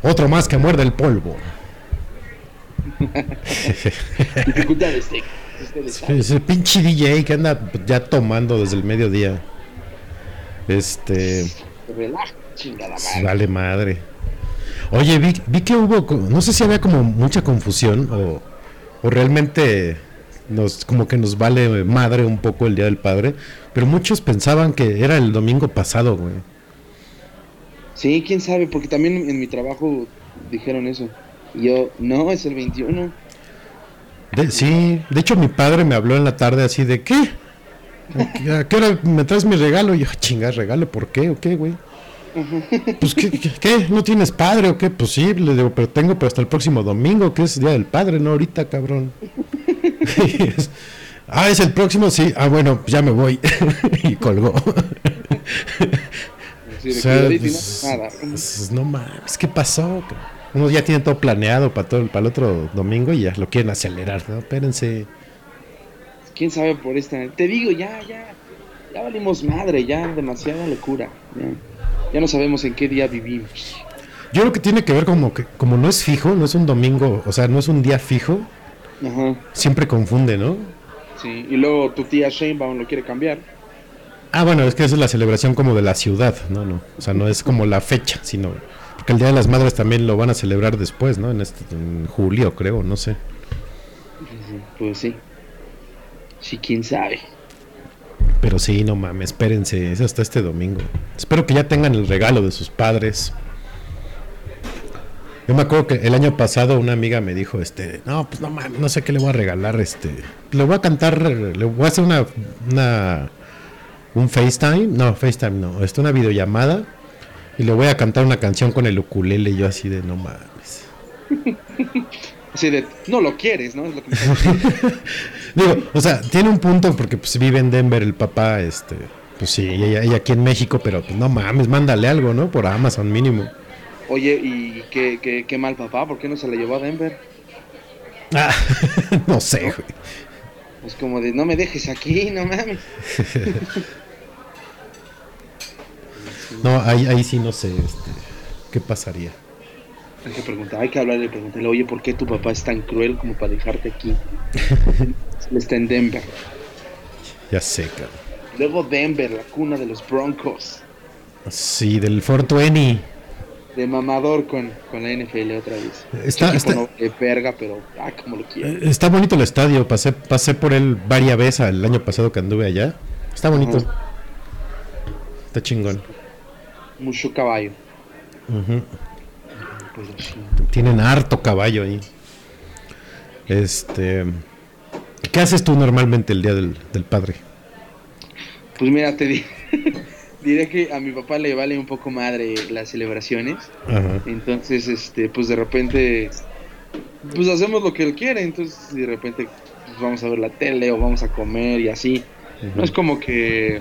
Otro Más que Muerde el Polvo. Dificultades técnicas. Ese pinche D J que anda ya tomando desde el mediodía. Este. Relaja, chingada madre. Vale madre. Oye, vi, vi que hubo, no sé si había como mucha confusión o, o realmente nos como que nos vale madre un poco el Día del Padre, pero muchos pensaban que era el domingo pasado, güey. Sí, quién sabe, porque también en mi trabajo dijeron eso. Yo, no, es el veintiuno. De, sí, de hecho mi padre me habló en la tarde así de, ¿qué? ¿A qué hora me traes mi regalo? Y yo, chingas, regalo, ¿por qué? ¿O qué, güey? Pues, ¿qué, qué, ¿qué? ¿No tienes padre o qué? Pues sí, le digo, pero tengo, pero hasta el próximo domingo, que es Día del Padre, no ahorita, cabrón. es, ah, ¿es el próximo? Sí. Ah, bueno, ya me voy. Y colgó. Sí, o sea, pues, nada. Pues, no mames, ¿qué pasó? Uno ya tiene todo planeado para, todo, para el otro domingo y ya lo quieren acelerar, ¿no? Espérense. ¿Quién sabe por esta? Te digo, ya, ya, ya valimos madre, ya, demasiada locura, ya. Ya no sabemos en qué día vivimos. Yo creo que tiene que ver como que como no es fijo, no es un domingo, o sea, no es un día fijo. Ajá. Siempre confunde, ¿no? Sí, y luego tu tía Sheinbaum lo quiere cambiar. Ah, bueno, es que esa es la celebración como de la ciudad, ¿no? no O sea, no es como la fecha, sino... Porque el Día de las Madres también lo van a celebrar después, ¿no? En, este, en julio, creo, no sé. Pues sí. Sí, quién sabe. Pero sí, no mames, espérense, es hasta este domingo. Espero que ya tengan el regalo de sus padres. Yo me acuerdo que el año pasado una amiga me dijo, este, no, pues no mames, no sé qué le voy a regalar, este, le voy a cantar, le voy a hacer una, una, un FaceTime, no, FaceTime no, este, una videollamada, y le voy a cantar una canción con el ukulele, y yo así de, no mames. Así de, no lo quieres, ¿no? Es lo que me digo, o sea, tiene un punto porque pues vive en Denver el papá, este, pues sí, ella, ella aquí en México, pero pues no mames, mándale algo, ¿no? Por Amazon mínimo. Oye, y qué, qué, qué mal papá, ¿por qué no se la llevó a Denver? Ah, no sé, güey. Pues como de, no me dejes aquí, no mames. No, ahí, ahí sí no sé, este, ¿qué pasaría? Hay que preguntar, hay que hablarle, preguntarle, oye, ¿por qué tu papá es tan cruel como para dejarte aquí? Está en Denver. Ya sé, cabrón. Luego Denver, la cuna de los Broncos. Sí, del cuatrocientos veinte. De mamador con, con la N F L otra vez. Está, está no, eh, verga, pero ah, como lo quiero. Está bonito el estadio, pasé, pasé por él varias veces el año pasado que anduve allá. Está bonito. Uh-huh. Está chingón. Mucho caballo. Ajá. Uh-huh. Tienen harto caballo ahí. Este, ¿qué haces tú normalmente el Día del, del Padre? Pues mira, te di- diré que a mi papá le vale un poco madre las celebraciones. Ajá. Entonces, este, pues de repente, pues hacemos lo que él quiere. Entonces, de repente, pues vamos a ver la tele o vamos a comer y así. Ajá. No es como que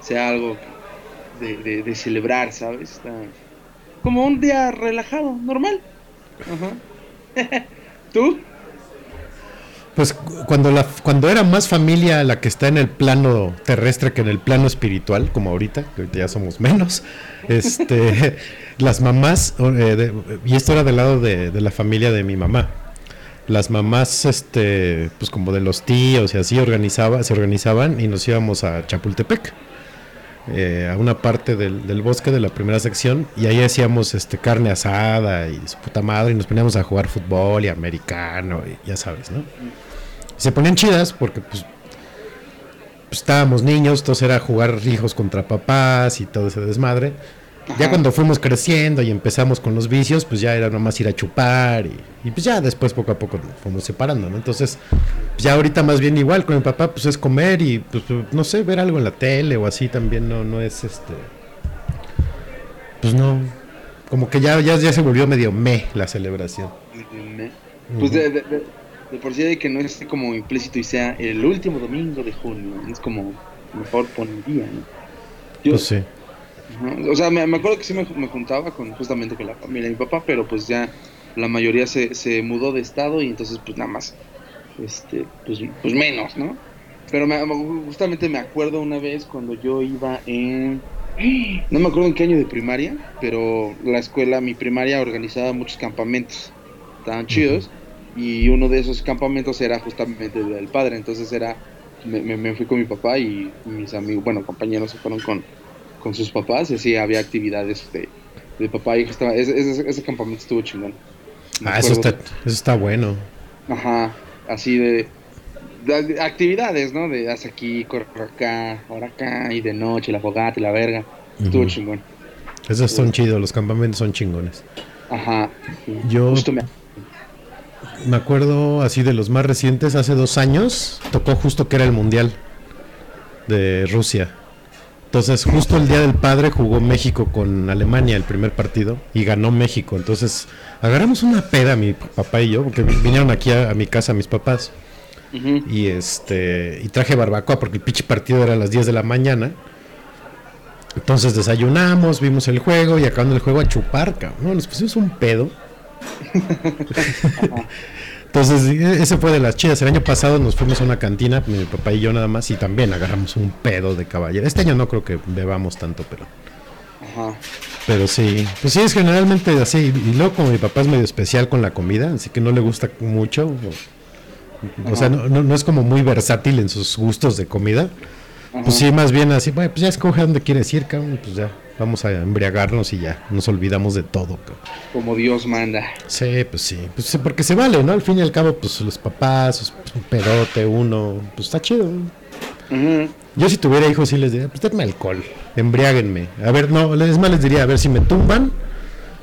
sea algo de, de, de celebrar, ¿sabes? Está... como un día relajado, normal. Ajá. ¿Tú? Pues cuando la cuando era más familia la que está en el plano terrestre que en el plano espiritual, como ahorita, que ahorita ya somos menos, este, las mamás, eh, de, y esto era del lado de, de la familia de mi mamá, las mamás, este, pues como de los tíos y así, organizaba, se organizaban y nos íbamos a Chapultepec. Eh, a una parte del, del bosque de la primera sección y ahí hacíamos este carne asada y su puta madre y nos poníamos a jugar fútbol y americano y ya sabes, ¿no? Y se ponían chidas porque pues, pues estábamos niños, entonces era jugar hijos contra papás y todo ese desmadre. Ajá. Ya cuando fuimos creciendo y empezamos con los vicios, pues ya era nomás ir a chupar y, y pues ya después poco a poco nos fuimos separando, ¿no? Entonces ya ahorita más bien igual con mi papá pues es comer y pues no sé, ver algo en la tele o así también no no es este pues no, como que ya, ya, ya se volvió medio meh la celebración. Pues uh-huh. de, de, de, de por sí de que no esté como implícito y sea el último domingo de junio, es como mejor poner día, ¿no? Yo, pues sí. O sea, me, me acuerdo que sí me, me juntaba con justamente con la familia de mi papá, pero pues ya la mayoría se, se mudó de estado y entonces pues nada más, este, pues, pues menos, ¿no? Pero me, justamente me acuerdo una vez cuando yo iba en, no me acuerdo en qué año de primaria, pero la escuela, mi primaria organizaba muchos campamentos tan chidos y uno de esos campamentos era justamente el del padre, entonces era, me, me, me fui con mi papá y mis amigos, bueno, compañeros se fueron con con sus papás, y así había actividades de, de papá y hijo. Estaba, ese, ese, ese campamento estuvo chingón. Me ah, eso está, eso está bueno. Ajá, así de, de, de actividades, ¿no? De haz aquí, corre acá, ahora acá, y de noche, la fogata y la verga. Estuvo uh-huh. chingón. Esos son sí. chidos, los campamentos son chingones. Ajá. Sí. Yo justo me... me acuerdo así de los más recientes, hace dos años, tocó justo que era el Mundial de Rusia. Entonces justo el Día del Padre jugó México con Alemania el primer partido y ganó México. Entonces agarramos una peda mi papá y yo, porque vinieron aquí a, a mi casa mis papás. Uh-huh. Y este y traje barbacoa porque el pinche partido era a las diez de la mañana. Entonces desayunamos, vimos el juego y acabando el juego a chupar, cabrón. Nos pusimos un pedo. Entonces ese fue de las chidas. El año pasado nos fuimos a una cantina, mi papá y yo nada más, y también agarramos un pedo de caballero. Este año no creo que bebamos tanto, pero ajá. Pero sí, pues sí, es generalmente así. Y luego como mi papá es medio especial con la comida, así que no le gusta mucho. O, o sea, no, no, no es como muy versátil en sus gustos de comida. Ajá. Pues sí, más bien así, pues ya escoge dónde quieres ir, cabrón, pues ya vamos a embriagarnos y ya, nos olvidamos de todo, cabrón. Como Dios manda. Sí, pues sí, pues porque se vale, ¿no? Al fin y al cabo, pues los papás, pues, un pedote, uno, pues está chido. Uh-huh. Yo si tuviera hijos sí les diría, pues denme alcohol, embriáguenme. A ver, no, es más les diría, a ver si me tumban,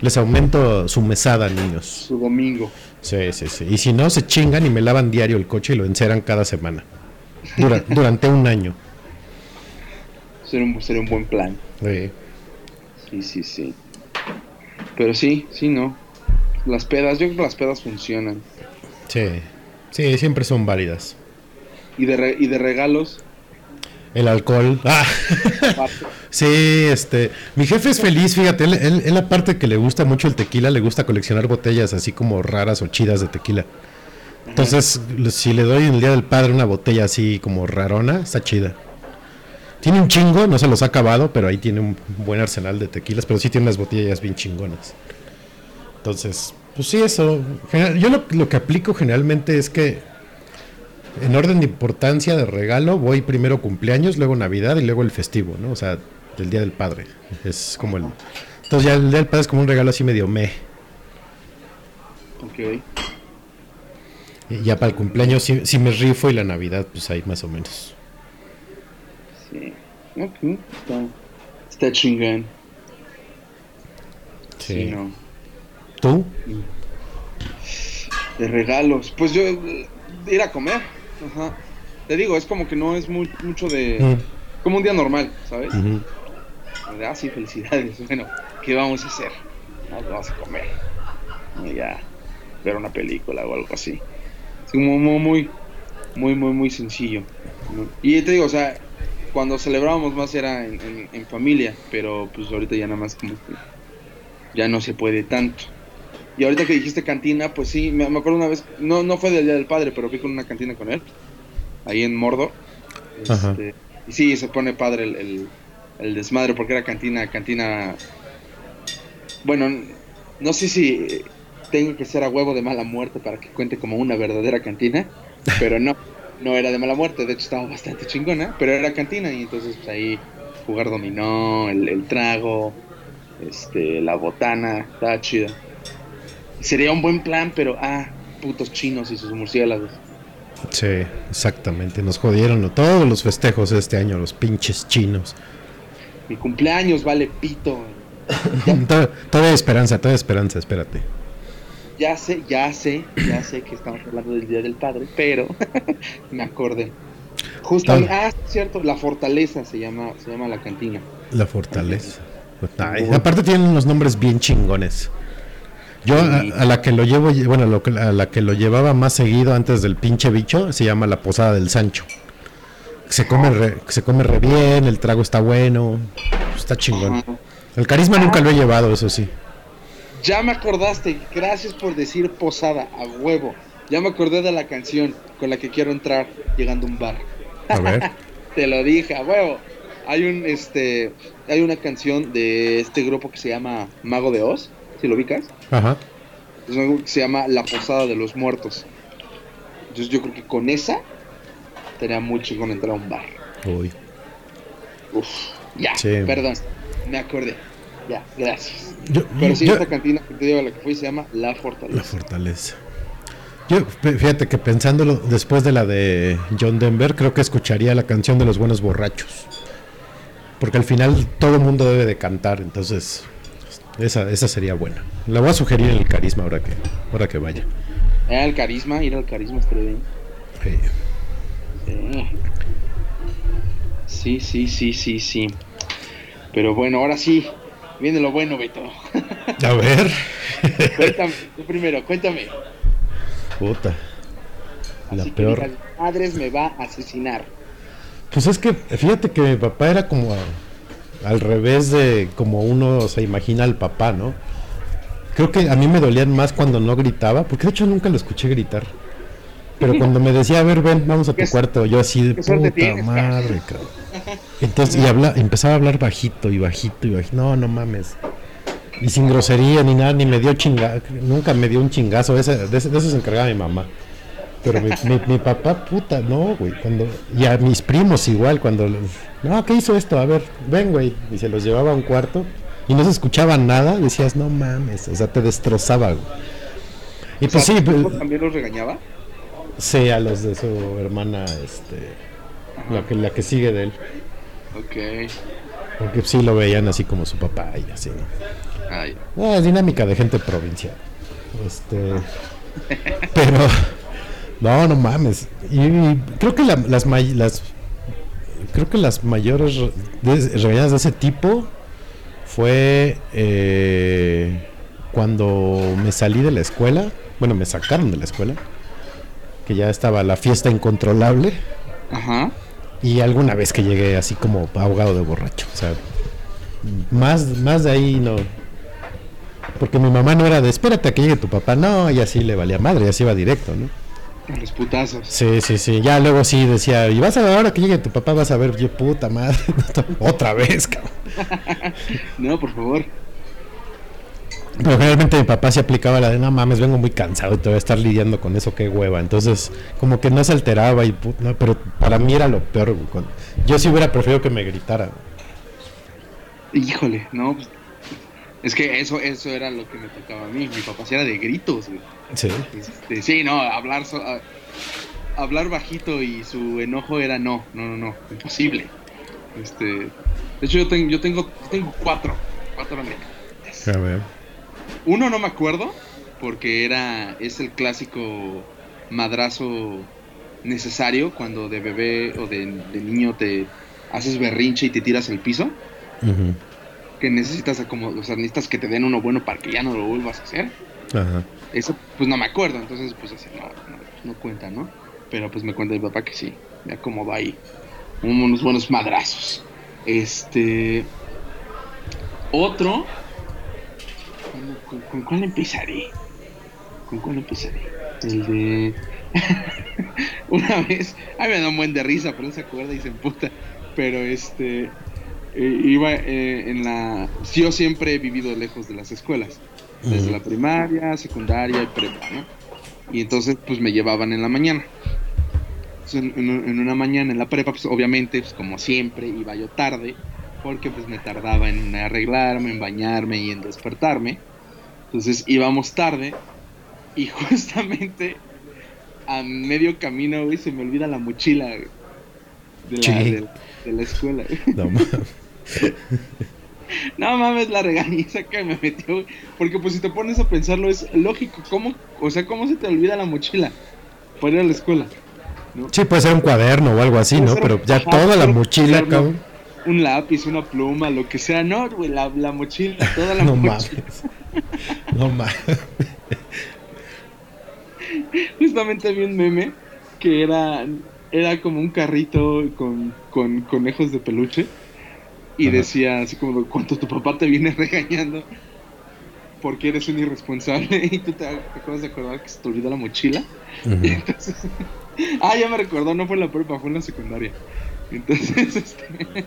les aumento su mesada, niños. Su domingo. Sí, sí, sí, y si no, se chingan y me lavan diario el coche y lo enceran cada semana, Dura, durante un año. Sería un, sería un buen plan. Sí. Sí, sí, sí. Pero sí, sí, no. Las pedas, yo creo que las pedas funcionan. Sí, sí, siempre son válidas. ¿Y de, re- y de regalos? El alcohol. Ah. Sí, este. Mi jefe es feliz, fíjate. Él, él, él, aparte que le gusta mucho el tequila, le gusta coleccionar botellas así como raras o chidas de tequila. Entonces, ajá, si le doy en el Día del Padre una botella así como rarona, está chida. Tiene un chingo, no se los ha acabado, pero ahí tiene un buen arsenal de tequilas, pero sí tiene unas botellas bien chingonas. Entonces, pues sí, eso. Yo lo, lo que aplico generalmente es que, en orden de importancia de regalo, voy primero cumpleaños, luego Navidad y luego el festivo, ¿no? O sea, el Día del Padre. Es como el... Entonces ya el Día del Padre es como un regalo así medio meh. Ok. Y ya para el cumpleaños sí, sí me rifo y la Navidad, pues ahí más o menos. Sí, okay. Está, está chingón. Sí, sí, no. ¿Tú? De regalos, pues yo ir a comer. Ajá. Te digo, es como que no es muy, mucho de mm. como un día normal, ¿sabes? Uh-huh. Ah, sí, felicidades. Bueno, ¿qué vamos a hacer? Ah, vamos a comer. Y ya, ver una película o algo así. Es como muy, muy, muy, muy, muy sencillo. Y te digo, o sea, cuando celebrábamos más era en, en, en familia, pero pues ahorita ya nada más como que ya no se puede tanto. Y ahorita que dijiste cantina, pues sí, me, me acuerdo una vez, no no fue del Día del Padre, pero fui con una cantina con él, ahí en Mordo. Este, y sí, se pone padre el, el, el desmadre, porque era cantina, cantina... Bueno, no sé si tengo que ser a huevo de mala muerte para que cuente como una verdadera cantina, pero no. No era de mala muerte, de hecho estaba bastante chingona, pero era cantina y entonces pues ahí jugar dominó, el, el trago, este, la botana, estaba chido. Sería un buen plan, pero ah, putos chinos y sus murciélagos. Sí, exactamente, nos jodieron todos los festejos este año, los pinches chinos. Mi cumpleaños vale pito. Toda, toda esperanza, toda esperanza, espérate. Ya sé, ya sé, ya sé que estamos hablando del Día del Padre, pero me acordé. Justamente, ah, es cierto, La Fortaleza se llama, se llama la cantina. La Fortaleza. Ay, aparte tienen unos nombres bien chingones. Yo a, a la que lo llevo, bueno, lo, a la que lo llevaba más seguido antes del pinche bicho, se llama la Posada del Sancho. Se come re, se come re bien, el trago está bueno, está chingón. El carisma nunca lo he llevado, eso sí. Ya me acordaste, gracias por decir posada, a huevo. Ya me acordé de la canción con la que quiero entrar llegando a un bar. A ver. Te lo dije, a huevo. Hay un este hay una canción de este grupo que se llama Mago de Oz, si lo ubicas. Ajá. Es un grupo que se llama La Posada de los Muertos. Entonces yo creo que con esa tenía muy chingón entrar a un bar. Uy. Uf, ya, sí. Perdón, me acordé. Ya, gracias. Yo, Pero sí, yo, esta cantina que te digo a la que fui se llama La Fortaleza. La Fortaleza. Yo, fíjate que pensándolo, después de la de John Denver, creo que escucharía la canción de Los Buenos Borrachos. Porque al final todo el mundo debe de cantar, entonces esa, esa sería buena. La voy a sugerir en el carisma ahora que, ahora que vaya. Eh, el carisma, ir al carisma estaría bien. Sí. Sí, sí, sí, sí, sí. Pero bueno, ahora sí. Viene lo bueno, Beto. A ver. Cuéntame, tú primero, cuéntame. Puta. La Así peor. Que mi madres me va a asesinar. Pues es que, fíjate que mi papá era como a, al revés de como uno se imagina al papá, ¿no? Creo que a mí me dolían más cuando no gritaba, porque de hecho nunca lo escuché gritar. Pero cuando me decía, a ver, ven, vamos a tu cuarto, yo así de puta tienes, madre, cabrón. Entonces, y habla, empezaba a hablar bajito y bajito y bajito. No, no mames. Y sin grosería ni nada, ni me dio chinga, nunca me dio un chingazo. Ese, de, ese, de eso se encargaba mi mamá. Pero mi, mi, mi papá, puta, no, güey. Cuando, y a mis primos igual, cuando, no, ¿qué hizo esto? A ver, ven, güey. Y se los llevaba a un cuarto y no se escuchaba nada. Decías, no mames, o sea, te destrozaba, güey. Y o pues sea, sí. ¿También los regañaba? Sí, a los de su hermana, este, la que, la que sigue de él. Ok. Porque sí lo veían así como su papá y así, ¿no? Ay. Ah, dinámica de gente provincial. Este. Pero. No, no mames. Y, y creo que la, las, may, las. Creo que las mayores regañadas de ese tipo fue. Eh, cuando me salí de la escuela. Bueno, me sacaron de la escuela. Que ya estaba la fiesta incontrolable. Ajá. Y alguna vez que llegué así como ahogado de borracho, o sea, más, más de ahí no, porque mi mamá no era de espérate a que llegue tu papá, no, y así le valía madre, y así iba directo, ¿no? A los putazos. Sí, sí, sí, ya luego sí decía, y vas a ver ahora que llegue tu papá, vas a ver, yo puta madre, otra vez, cabrón. No, por favor. Pero generalmente mi papá se aplicaba la de no mames, vengo muy cansado y te voy a estar lidiando con eso, qué hueva. Entonces, como que no se alteraba y put... no, pero para mí era lo peor, güey. Cuando... Yo sí hubiera preferido que me gritara. Híjole, no. Pues... Es que eso eso era lo que me tocaba a mí. Mi papá sí era de gritos, güey. Sí. Este, sí, no, hablar so... hablar bajito y su enojo era no, no, no, no, imposible. Este, de hecho yo tengo yo tengo tengo cuatro, cuatro anécdotas. A ver. Uno no me acuerdo, porque era es el clásico madrazo necesario cuando de bebé o de, de niño te haces berrinche y te tiras al piso. Uh-huh. Que necesitas como, o sea, necesitas que te den uno bueno para que ya no lo vuelvas a hacer. Uh-huh. Eso pues no me acuerdo, entonces pues así, no, no, no cuenta, ¿no? Pero pues me cuenta mi papá que sí, ya como va ahí, unos buenos madrazos. Este... Otro... ¿Con, ¿Con cuál empezaré? ¿Con cuál empezaré? El de... Una vez... Ay, me da un buen de risa, pero no se acuerda y se emputa. Pero este... Eh, iba eh, en la... Yo siempre he vivido lejos de las escuelas. Desde mm. la primaria, secundaria y prepa, ¿no? Y entonces, pues, me llevaban en la mañana. Entonces, en, en una mañana en la prepa, pues, obviamente, pues, como siempre, iba yo tarde. Porque, pues, me tardaba en arreglarme, en bañarme y en despertarme. Entonces íbamos tarde y justamente a medio camino, güey, se me olvida la mochila, güey, de, la, de, de la escuela. Güey. No mames. No mames la regañiza que me metió, güey. Porque pues si te pones a pensarlo es lógico, ¿cómo? O sea, ¿cómo se te olvida la mochila para ir a la escuela? ¿No? Sí, puede ser un cuaderno o algo así, puede ¿no? Ser, pero ya ajá, toda la mochila, cabrón. un lápiz, una pluma, lo que sea. No, güey, la, la mochila, toda la no mochila. Mames. No mames. Justamente vi un meme que era, era como un carrito con, con conejos de peluche. Y ajá, decía así como, cuando tu papá te viene regañando porque eres un irresponsable y tú te, te acabas de acordar que se te olvidó la mochila. Uh-huh. Y entonces, ah, ya me recordó, no fue en la prepa, fue en la secundaria. Entonces, este,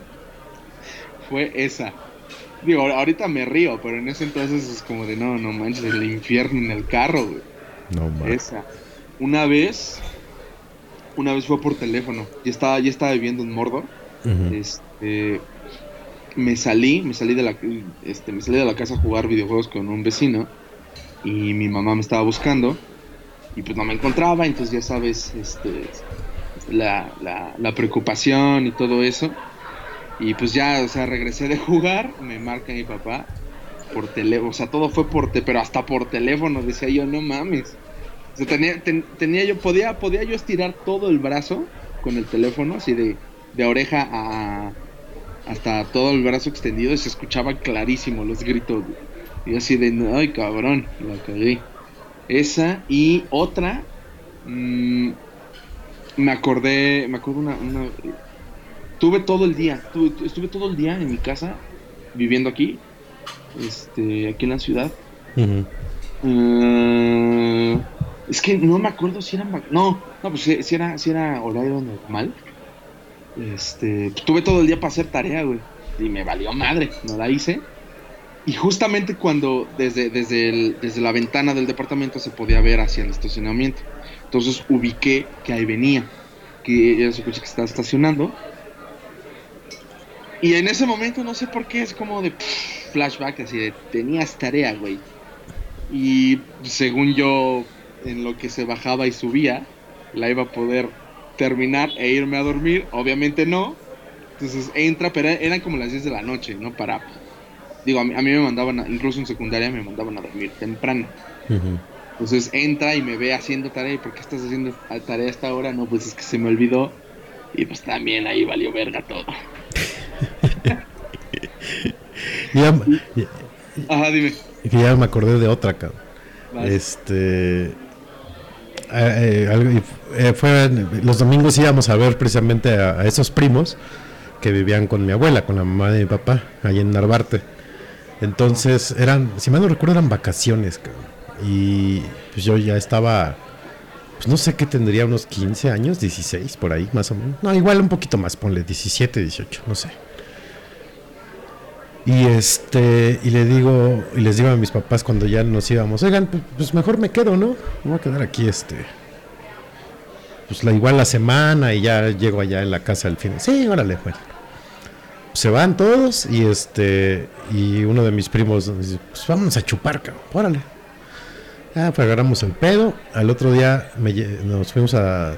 fue esa. Digo, ahorita me río, pero en ese entonces es como de, no, no manches, el infierno en el carro, güey. No manches. Esa. Una vez, una vez fue por teléfono. Ya estaba, ya estaba viviendo en Mordo. Uh-huh. Este... Me salí, me salí de la este, me salí de la casa a jugar videojuegos con un vecino y mi mamá me estaba buscando y pues no me encontraba, entonces ya sabes, este la, la, la preocupación y todo eso. Y pues ya, o sea, regresé de jugar, me marca mi papá por teléfono, o sea, todo fue por te, pero hasta por teléfono, decía yo, no mames. O sea, tenía, ten, tenía yo, podía, podía yo estirar todo el brazo con el teléfono, así de, de oreja a hasta todo el brazo extendido y se escuchaba clarísimo los gritos, güey. Y así de, ay cabrón, la cagué. Esa y otra, mmm, me acordé, me acuerdo una, una tuve todo el día, tuve, estuve todo el día en mi casa, viviendo aquí, este, aquí en la ciudad. Uh-huh. Uh, es que no me acuerdo si era, no, no pues si, si era, si era horario normal. Este, tuve todo el día para hacer tarea, güey, y me valió madre, no la hice. Y justamente cuando desde, desde, el, desde la ventana del departamento se podía ver hacia el estacionamiento, entonces ubiqué que ahí venía, que era su coche que estaba estacionando. Y en ese momento no sé por qué, es como de pff, flashback, así de, tenías tarea, güey. Y según yo, en lo que se bajaba y subía, la iba a poder terminar e irme a dormir, obviamente no. Entonces entra, pero eran como las diez de la noche, ¿no? Para, digo, a mí, a mí me mandaban, a, incluso en secundaria me mandaban a dormir temprano. Uh-huh. Entonces entra y me ve haciendo tarea. ¿Por qué estás haciendo tarea a esta hora? No, pues es que se me olvidó. Y pues también ahí valió verga todo. ya, ya, Ajá, dime. Ya me acordé de otra, cabrón. Vale. Este... Eh, eh, eh, fue, los domingos íbamos a ver precisamente a, a esos primos que vivían con mi abuela, con la mamá de mi papá, ahí en Narvarte. Entonces eran, si mal no recuerdo, eran vacaciones, cabrón. Y pues yo ya estaba, pues no sé qué tendría, unos quince años, dieciséis por ahí más o menos. No, igual un poquito más, ponle diecisiete, dieciocho, no sé. Y este, y le digo, y les digo a mis papás cuando ya nos íbamos, oigan, pues mejor me quedo, ¿no? Me voy a quedar aquí, este, pues la, igual la semana y ya llego allá en la casa al fin. Sí, órale, bueno. Pues se van todos y este, y uno de mis primos dice, pues vámonos a chupar, cabrón, órale. Ah, pues agarramos el pedo. Al otro día me, nos fuimos a,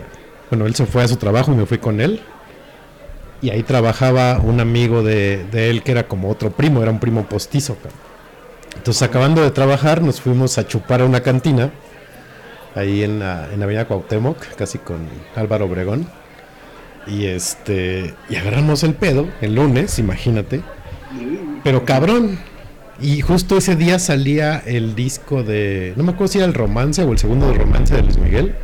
bueno, él se fue a su trabajo y me fui con él. Y ahí trabajaba un amigo de, de él que era como otro primo, era un primo postizo, cabrón. Entonces, acabando de trabajar, nos fuimos a chupar a una cantina, ahí en la, en la avenida Cuauhtémoc, casi con Álvaro Obregón. Y este y agarramos el pedo el lunes, imagínate. Pero cabrón. Y justo ese día salía el disco de, no me acuerdo si era el Romance o el segundo del Romance de Luis Miguel.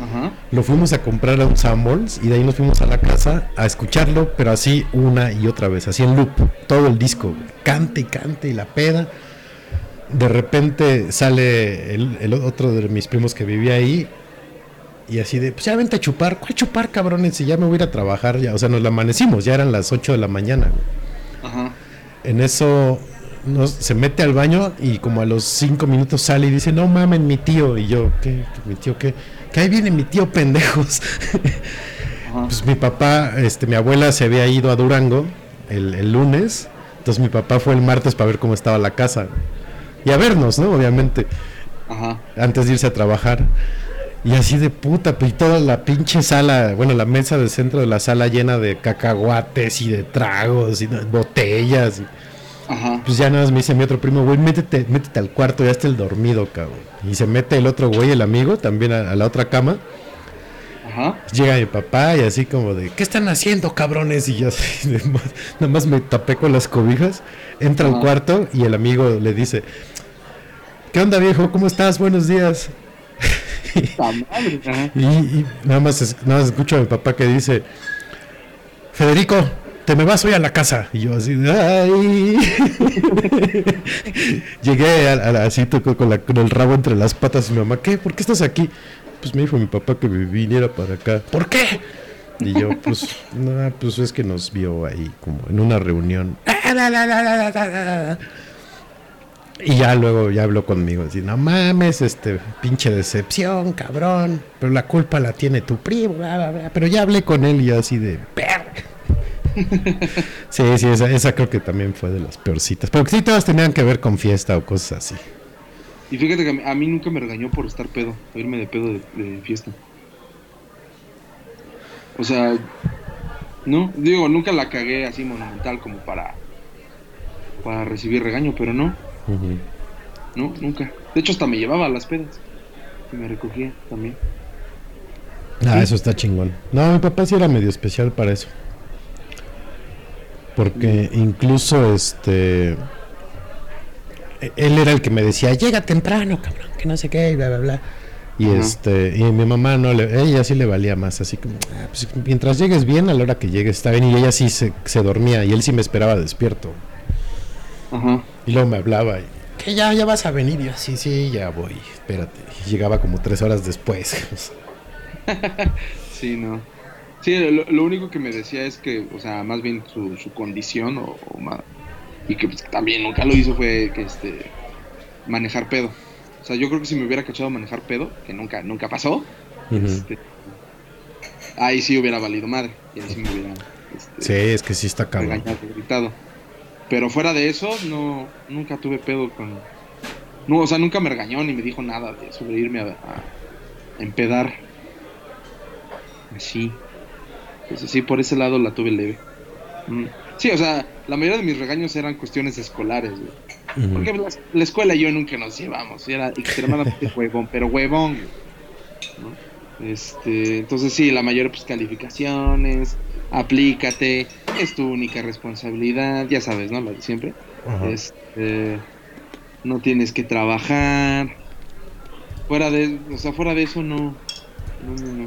Ajá. Lo fuimos a comprar a un Sanborns y de ahí nos fuimos a la casa a escucharlo, pero así una y otra vez, así en loop, todo el disco, cante y cante y la peda. De repente sale el, el otro de mis primos que vivía ahí y así de, pues ya vente a chupar. ¿Cuál chupar, cabrones? Si ya me voy a ir a trabajar ya. O sea, nos la amanecimos, ya eran las ocho de la mañana. Ajá. En eso nos, se mete al baño y como a los cinco minutos sale y dice, no mamen, mi tío. Y yo, ¿qué? ¿Mi tío qué? Que ahí viene mi tío, pendejos. Pues mi papá, este, mi abuela se había ido a Durango el, el lunes, entonces mi papá fue el martes para ver cómo estaba la casa y a vernos, ¿no? Obviamente. Ajá. Antes de irse a trabajar. Y así de puta, pues toda la pinche sala, bueno, la mesa del centro de la sala llena de cacahuates y de tragos y botellas. Ajá. Pues ya nada más me dice mi otro primo, güey, métete, métete al cuarto, ya está el dormido, cabrón. Y se mete el otro güey, el amigo, también a, a la otra cama. Ajá. Llega mi papá y así como de, ¿qué están haciendo, cabrones? Y yo así, de, nada más me tapé con las cobijas. Entra al cuarto y el amigo le dice, ¿qué onda, viejo? ¿Cómo estás? Buenos días. y, y nada más, es, nada más escucho a mi papá que dice, Federico, te me vas hoy a la casa. Y yo así, ay. Llegué a, a, así con, la, con el rabo entre las patas y mi mamá, ¿qué? ¿Por qué estás aquí? Pues me dijo mi papá que me viniera para acá. ¿Por qué? Y yo, pues, no, pues es que nos vio ahí como en una reunión. Y ya luego ya habló conmigo, así, no mames, este, pinche decepción, cabrón, pero la culpa la tiene tu primo, bla, bla, bla. Pero ya hablé con él y yo así de, perra. Sí, sí, esa, esa creo que también fue de las peorcitas, pero sí todas tenían que ver con fiesta o cosas así. Y fíjate que a mí nunca me regañó por estar pedo, por irme de pedo de, de fiesta. O sea, no, digo, nunca la cagué así monumental como para, para recibir regaño, pero no. Uh-huh. No, nunca. De hecho, hasta me llevaba a las pedas y me recogía también. Ah, ¿sí? Eso está chingón. No, mi papá sí era medio especial para eso. Porque incluso este... él era el que me decía, llega temprano, cabrón, que no sé qué, y bla, bla, bla. Y uh-huh. este, y mi mamá no le, ella sí le valía más, así como, ah, pues, mientras llegues bien, a la hora que llegues está bien. Y ella sí se, se dormía, y él sí me esperaba despierto. Ajá. Uh-huh. Y luego me hablaba, y, que ya, ya vas a venir, y yo, sí, sí, ya voy, espérate. Y llegaba como tres horas después. Sí, no. Sí, lo, lo único que me decía es que, o sea, más bien su, su condición, o, o más, y que pues, también nunca lo hizo fue que este manejar pedo. O sea, yo creo que si me hubiera cachado manejar pedo, que nunca nunca pasó, uh-huh. este, ahí sí hubiera valido madre. Y ahí sí me hubiera este, sí, es que sí está cabrón, gritado. Pero fuera de eso, no, nunca tuve pedo con... No, o sea, nunca me regañó ni me dijo nada de sobre irme a, a empedar. Así. Entonces sí, por ese lado la tuve leve. Mm. Sí, o sea, la mayoría de mis regaños eran cuestiones escolares, güey. Uh-huh. Porque la, la escuela y yo nunca nos llevamos. Era extremadamente huevón, pero huevón, ¿no? Este, entonces sí, la mayoría, pues, calificaciones, aplícate, es tu única responsabilidad, ya sabes, ¿no? Lo de siempre. Uh-huh. Este, no tienes que trabajar. Fuera de, o sea, fuera de eso no. No, no, no.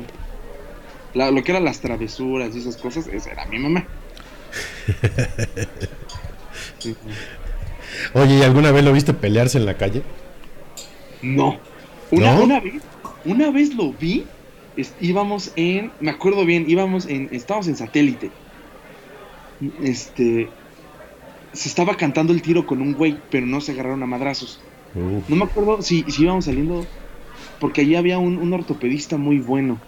La, lo que eran las travesuras y esas cosas, esa era mi mamá. Sí. Oye, ¿y alguna vez lo viste pelearse en la calle? No. Una, ¿No? una vez, una vez lo vi, es, íbamos en, me acuerdo bien, íbamos en, estábamos en Satélite. Este, se estaba cantando el tiro con un güey, pero no se agarraron a madrazos. Uf. No me acuerdo si, si íbamos saliendo, porque allí había un, un ortopedista muy bueno,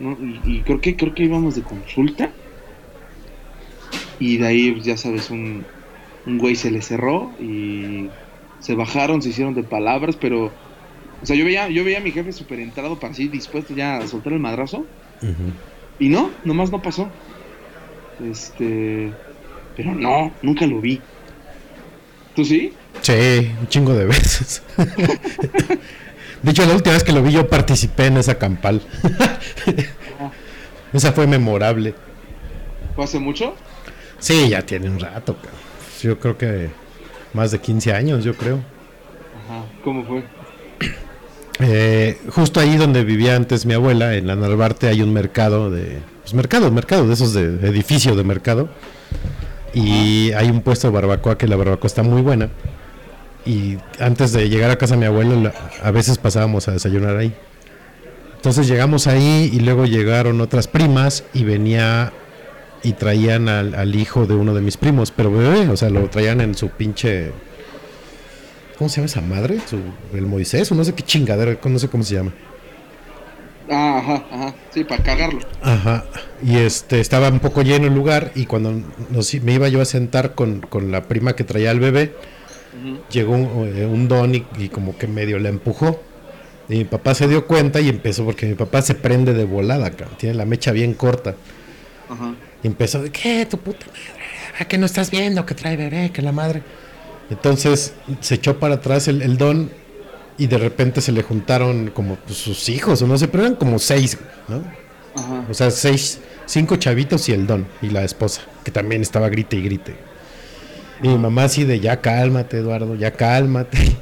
¿no? Y, y creo que creo que íbamos de consulta. Y de ahí, ya sabes, un, un güey se le cerró y se bajaron, se hicieron de palabras, pero... O sea, yo veía yo veía a mi jefe súper entrado para así, dispuesto ya a soltar el madrazo. Uh-huh. Y no, nomás no pasó. Este... Pero no, nunca lo vi. ¿Tú sí? Sí, un chingo de veces. De hecho, la última vez que lo vi yo participé en esa campal. Ah. Esa fue memorable. ¿Fue hace mucho? Sí, ya tiene un rato, cabrón. Yo creo que más de quince años, yo creo. Ajá, ¿cómo fue? Eh, justo ahí donde vivía antes mi abuela, en la Narvarte, hay un mercado de... Pues mercado, mercado, de esos de, de edificio de mercado. Y hay un puesto de barbacoa, que la barbacoa está muy buena. Y antes de llegar a casa de mi abuelo, la, a veces pasábamos a desayunar ahí. Entonces llegamos ahí y luego llegaron otras primas y venía... Y traían al, al hijo de uno de mis primos, pero bebé, o sea, lo traían en su pinche... ¿Cómo se llama esa madre? Su, el Moisés, o no sé qué chingadera, no sé cómo se llama. Ah, ajá, ajá, sí, para cagarlo. Ajá, y este, estaba un poco lleno el lugar, y cuando nos, me iba yo a sentar con, con la prima que traía al bebé, uh-huh. Llegó un, un don y, y como que medio la empujó. Y mi papá se dio cuenta y empezó, porque mi papá se prende de volada, cabrón, tiene la mecha bien corta. Ajá. Uh-huh. Y empezó, de ¿qué? Tu puta madre, ¿qué no estás viendo? Que trae bebé, que la madre. Entonces se echó para atrás el, el don y de repente se le juntaron como pues, sus hijos, o no sé, pero eran como seis, ¿no? Ajá. O sea, seis, cinco chavitos y el don y la esposa, que también estaba grite y grite. Y mi mamá así de ya cálmate, Eduardo, ya cálmate.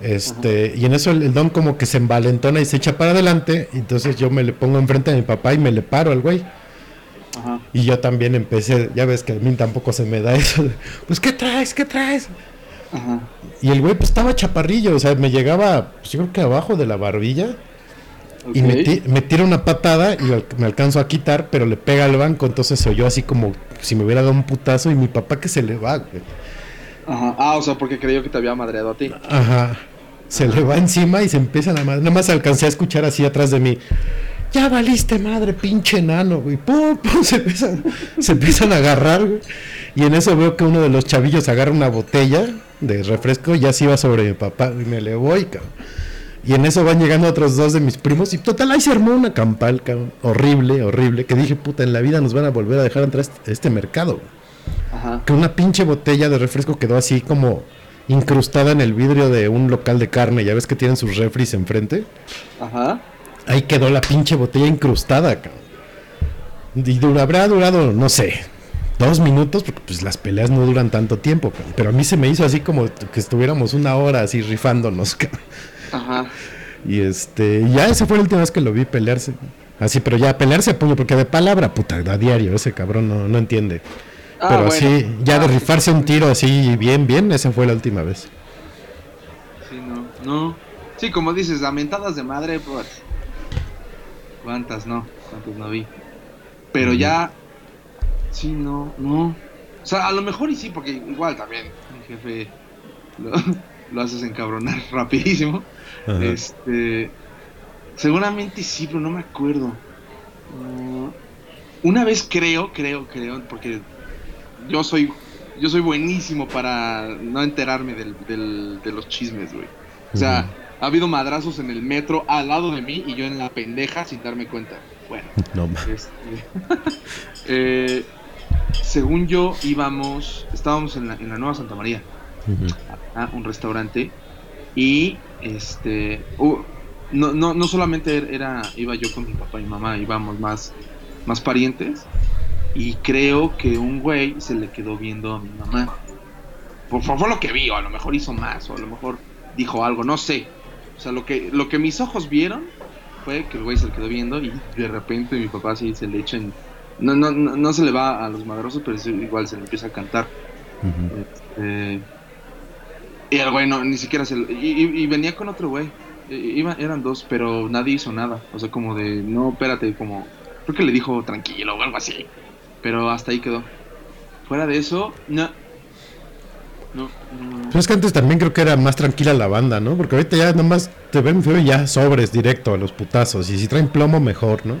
Este, ajá. Y en eso el, el don como que se envalentona y se echa para adelante. Entonces yo me le pongo enfrente a mi papá y me le paro al güey. Ajá. Y yo también empecé, ya ves que a mí tampoco se me da eso. Pues, ¿qué traes? ¿Qué traes? Ajá. Y el güey pues estaba chaparrillo, o sea, me llegaba, pues, yo creo que abajo de la barbilla. Okay. Y me, ti- me tira una patada y al- me alcanzo a quitar, pero le pega al banco. Entonces soy yo así como si me hubiera dado un putazo y mi papá que se le va, güey. Ajá. Ah, o sea, porque creyó que te había madreado a ti. Ajá. Se Ajá. le va encima y se empieza la madre. Nada más alcancé a escuchar así atrás de mí. Ya valiste madre, pinche enano, güey. Pum, pum, se empiezan, se empiezan a agarrar, güey. Y en eso veo que uno de los chavillos agarra una botella de refresco y ya se iba sobre mi papá. Y me le voy, cabrón. Y en eso van llegando otros dos de mis primos. Y total, ahí se armó una campal, cabrón. Horrible, horrible. Que dije, puta, en la vida nos van a volver a dejar entrar a este mercado, güey. Ajá. Que una pinche botella de refresco quedó así como incrustada en el vidrio de un local de carne. Ya ves que tienen sus refris enfrente. Ajá. Ahí quedó la pinche botella incrustada, cabrón. Y dura, habrá durado, no sé, dos minutos, porque pues las peleas no duran tanto tiempo, cabrón. Pero a mí se me hizo así como que estuviéramos una hora así rifándonos, cabrón. Ajá. Y este, ya esa fue la última vez que lo vi pelearse. Así, pero ya pelearse a puño, porque de palabra, puta, a diario, ese cabrón no, no entiende. Pero ah, así, bueno. ya ah, de rifarse un tiro así bien, bien, esa fue la última vez. Sí, no, no. Sí, como dices, lamentadas de madre, pues. ¿Cuántas no? ¿Cuántas no vi? Pero mm. ya, sí, no, no. O sea, a lo mejor y sí, porque igual también mi jefe lo, lo haces encabronar rapidísimo. Ajá. Este, seguramente sí, pero no me acuerdo. Uh, una vez creo, creo, creo, porque... Yo soy yo soy buenísimo para no enterarme del, del, de los chismes, güey. O sea, uh-huh. ha habido madrazos en el metro al lado de mí y yo en la pendeja sin darme cuenta. Bueno, no, este, eh, según yo íbamos, estábamos en la, en la Nueva Santa María, uh-huh. a un restaurante y este, uh, no no no solamente era iba yo con mi papá y mamá, íbamos más más parientes. Y creo que un güey se le quedó viendo a mi mamá. Por favor, lo que vio, a lo mejor hizo más, o a lo mejor dijo algo, no sé. O sea, lo que lo que mis ojos vieron fue que el güey se le quedó viendo y de repente mi papá sí se le echa en... No, no, no, no se le va a los madrosos, pero igual se le empieza a cantar. Uh-huh. Este... Y el güey no, ni siquiera se... Le... Y, y, y venía con otro güey. Iba, eran dos, pero nadie hizo nada. O sea, como de, no, espérate, como... Creo que le dijo tranquilo o algo así. Pero hasta ahí quedó. Fuera de eso, no. No, no, no. Pero es que antes también creo que era más tranquila la banda, ¿no? Porque ahorita ya nomás te ven feo y ya sobres directo a los putazos. Y si traen plomo, mejor, ¿no?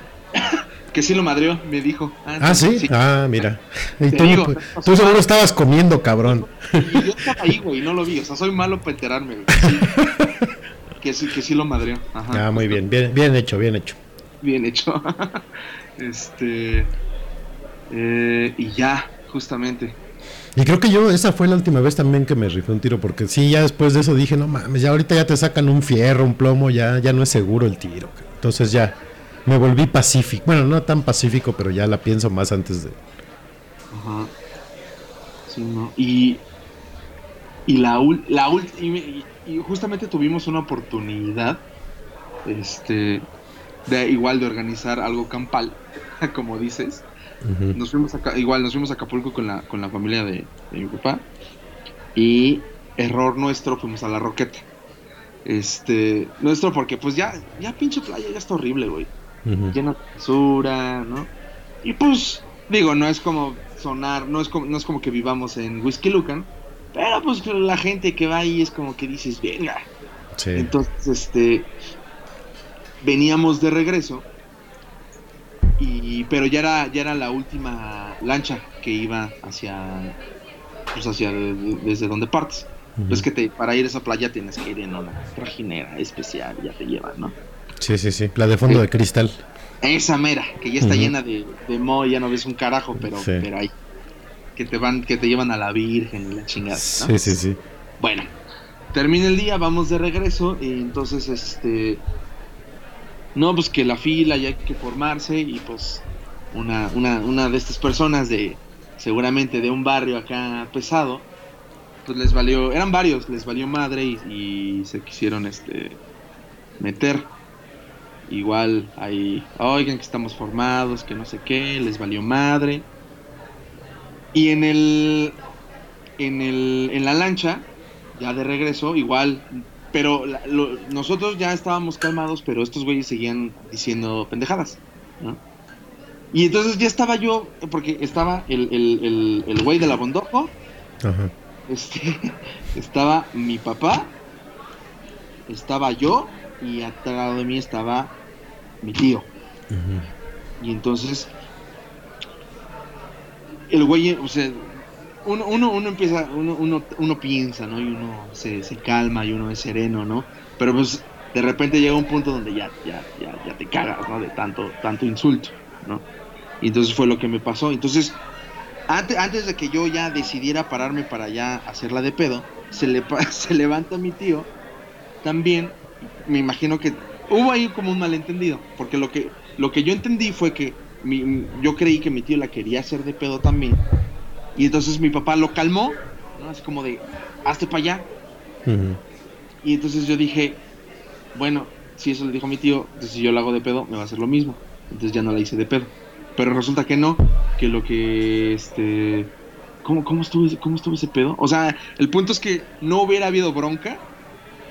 Que sí lo madreó, me dijo. Ah, ¿Ah sí? sí? Ah, mira. Y tú, digo, tú seguro estabas comiendo, cabrón. Y yo estaba ahí, güey, no lo vi. O sea, soy malo para enterarme, güey. Sí. que, sí, que sí lo madreó. Ajá, ah, muy bien. bien. Bien hecho, bien hecho. Bien hecho. este... Eh, y ya, justamente. Y creo que yo, esa fue la última vez también que me rifé un tiro, porque sí, ya después de eso dije, no mames, ya ahorita ya te sacan un fierro, un plomo, ya, ya no es seguro el tiro. Entonces ya, me volví pacífico. Bueno, no tan pacífico, pero ya la pienso más antes de... Ajá. Sí, no. Y... Y la ul, la ul, y, y justamente tuvimos una oportunidad, este, de igual de organizar algo campal, como dices. Uh-huh. Nos fuimos acá, igual nos fuimos a Acapulco con la con la familia de, de mi papá y error nuestro fuimos a La Roqueta. Este, nuestro porque pues ya ya pinche playa ya está horrible, güey. Uh-huh. Llena de basura, ¿no? Y pues digo, no es como sonar, no es como no es como que vivamos en Whisky Lucan, pero pues la gente que va ahí es como que dices, "Venga." Sí. Entonces, este veníamos de regreso. Y pero ya era ya era la última lancha que iba hacia pues hacia de, de, desde donde partes. Uh-huh. Pues que te para ir a esa playa tienes que ir en una trajinera especial, ya te llevan, ¿no? Sí, sí, sí, la de fondo sí. De cristal. Esa mera, que ya está uh-huh. llena de, de moho, ya no ves un carajo, pero sí. pero ahí que te van que te llevan a la Virgen y la chingada, ¿no? Sí, sí, sí. Bueno, termina el día, vamos de regreso y entonces este no, pues que la fila y hay que formarse, y pues una, una, una de estas personas de, seguramente de un barrio acá pesado, pues les valió, eran varios, les valió madre y, y se quisieron este meter. Igual ahí, oigan que estamos formados, que no sé qué, les valió madre. Y en el en el en la lancha, ya de regreso, igual, pero la, lo, nosotros ya estábamos calmados, pero estos güeyes seguían diciendo pendejadas, ¿no? Y entonces ya estaba yo, porque estaba el el el, el güey de la Bondoco, ajá. Este, estaba mi papá, estaba yo, y atrás de mí estaba mi tío. Uh-huh. Y entonces el güey, o sea, uno, uno, uno empieza, uno, uno, uno piensa, ¿no? Y uno se, se calma y uno es sereno, ¿no? Pero pues de repente llega un punto donde ya, ya, ya, ya te cagas, ¿no? De tanto, tanto insulto, ¿no? Y entonces fue lo que me pasó. Entonces, antes, antes de que yo ya decidiera pararme para ya hacerla de pedo, se le se levanta mi tío también. Me imagino que hubo ahí como un malentendido, porque lo que lo que yo entendí fue que mi, yo creí que mi tío la quería hacer de pedo también, y entonces mi papá lo calmó, ¿no? Así como de, hazte para allá. Uh-huh. Y entonces yo dije, bueno, si eso le dijo mi tío, entonces si yo lo hago de pedo, me va a hacer lo mismo. Entonces ya no la hice de pedo, pero resulta que no, que lo que este ¿cómo, cómo estuvo ese, cómo estuvo ese pedo? O sea, el punto es que no hubiera habido bronca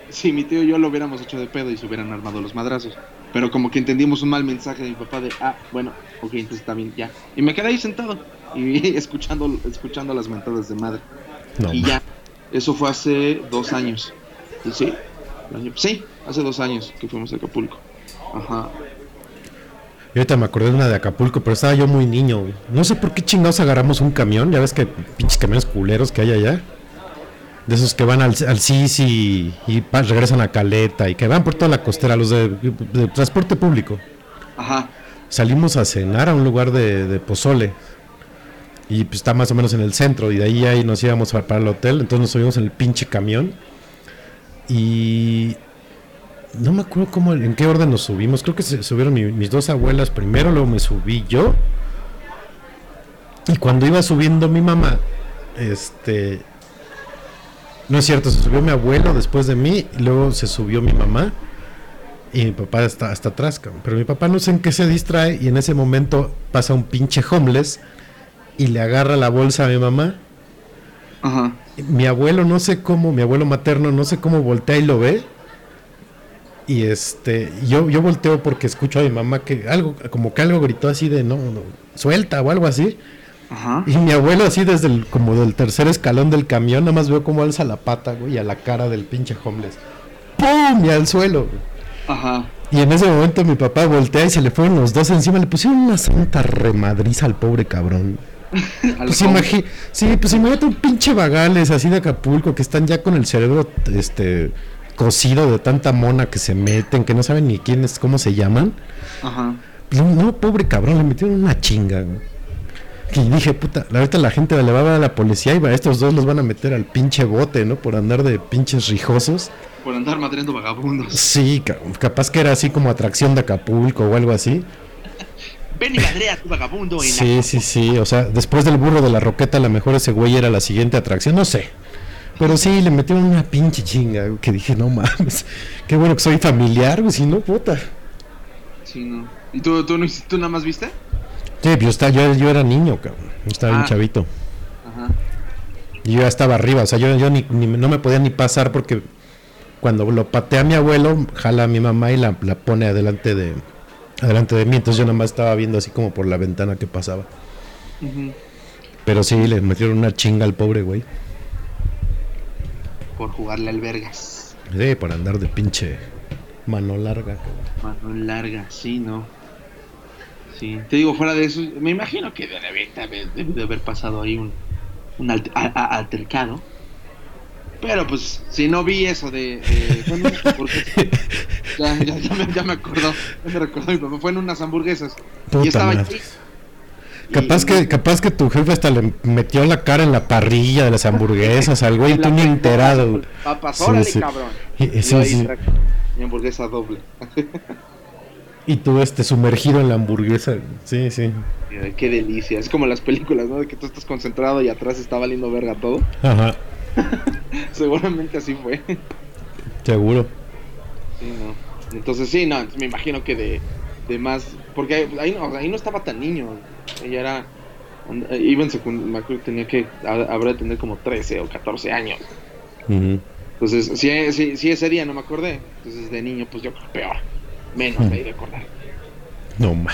si mi tío y yo lo hubiéramos hecho de pedo y se hubieran armado los madrazos. Pero como que entendimos un mal mensaje de mi papá de, ah, bueno, ok, entonces está bien, ya. Y me quedé ahí sentado y escuchando, escuchando las mentadas de madre. No. Y ya, eso fue hace dos años. ¿Sí? Sí, hace dos años que fuimos a Acapulco. Ajá. Yo ahorita me acordé de una de Acapulco, pero estaba yo muy niño, güey. No sé por qué chingados agarramos un camión. Ya ves que pinches camiones culeros que hay allá. De esos que van al, al Sisi y, y pa, regresan a Caleta y que van por toda la costera, los de, de transporte público. Ajá. Salimos a cenar a un lugar de, de pozole y pues está más o menos en el centro, y de ahí, ahí nos íbamos para, para el hotel. Entonces nos subimos en el pinche camión y no me acuerdo cómo, en qué orden nos subimos. Creo que se subieron mi, mis dos abuelas primero, luego me subí yo, y cuando iba subiendo mi mamá, este... no es cierto, se subió mi abuelo después de mí, y luego se subió mi mamá y mi papá está hasta atrás, cabrón. Pero mi papá no sé en qué se distrae, y en ese momento pasa un pinche homeless y le agarra la bolsa a mi mamá. Ajá. Mi abuelo no sé cómo, mi abuelo materno no sé cómo voltea y lo ve, y este yo, yo volteo porque escucho a mi mamá que algo, como que algo gritó así de no, no suelta o algo así. Ajá. Y mi abuelo así desde el, como del tercer escalón del camión, nada más veo cómo alza la pata, güey, a la cara del pinche homeless, ¡pum! Y al suelo, güey. Ajá. Y en ese momento mi papá voltea y se le fueron los dos encima, le pusieron una santa remadriza al pobre cabrón. ¿Al pues imagi- sí, pues imagínate un pinche vagales así de Acapulco que están ya con el cerebro este cocido de tanta mona que se meten, que no saben ni quiénes, cómo se llaman. Ajá. Pues, no, pobre cabrón, le metieron una chinga, güey. Y dije, puta, ahorita la gente le va a ver a la policía y va, estos dos los van a meter al pinche bote, ¿no? Por andar de pinches rijosos. Por andar madriendo vagabundos. Sí, capaz que era así como atracción de Acapulco o algo así. Ven y madrea a tu vagabundo. En sí, la... sí, sí, o sea, después del burro de La Roqueta, a lo mejor ese güey era la siguiente atracción, no sé. Pero sí, le metieron una pinche chinga, que dije, no mames, qué bueno que soy familiar, güey, si no, puta. Sí, no. ¿Y tú, tú, tú nada más viste? Sí, yo, estaba, yo, yo era niño, cabrón. Estaba ah. bien chavito. Ajá. Y yo ya estaba arriba, o sea, yo, yo ni, ni, no me podía ni pasar porque cuando lo patea mi abuelo, jala a mi mamá y la, la pone adelante de adelante de mí. Entonces yo nada más estaba viendo así como por la ventana que pasaba. Uh-huh. Pero sí, le metieron una chinga al pobre güey. Por jugarle al vergas. Sí, por andar de pinche mano larga. Cabrón. Mano larga, sí, no. Sí, te digo, fuera de eso, me imagino que debe de, de, de haber pasado ahí un, un alter, a, a, altercado. Pero pues, si no vi eso de... de bueno, ya, ya, ya, me, ya me acordó, ya me recordó mi papá, fue en unas hamburguesas. Puta y estaba allí. Capaz, y, que, y, capaz que tu jefe hasta le metió la cara en la parrilla de las hamburguesas al güey, y tú ni enterado. Papas, órale, sí, sí. Cabrón. Sí, sí, sí. Mi hamburguesa doble. Y tú este sumergido en la hamburguesa. Sí, sí. Qué delicia. Es como las películas, ¿no? De que tú estás concentrado y atrás está valiendo verga todo. Ajá. Seguramente así fue. Seguro. Sí, no. Entonces sí, no, me imagino que de, de más... Porque ahí, o sea, ahí no estaba tan niño. Ella era... Iba en secundaria, tenía que... Habrá de tener como trece o catorce años. Uh-huh. Entonces, sí, sí, sí, ese día no me acordé. Entonces, de niño, pues yo creo peor. Menos uh-huh. ahí de acordar. No, ma.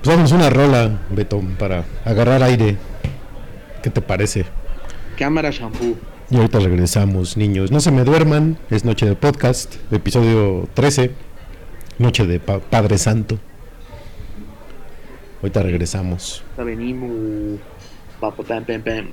Pues vamos una rola, Betón, para agarrar aire. ¿Qué te parece? Cámara shampoo. Y ahorita regresamos, niños. No se me duerman. Es Noche de Podcast, episodio trece. Noche de pa- Padre Santo. Ahorita regresamos. Ahorita venimos. Papo, pam, pam, pam.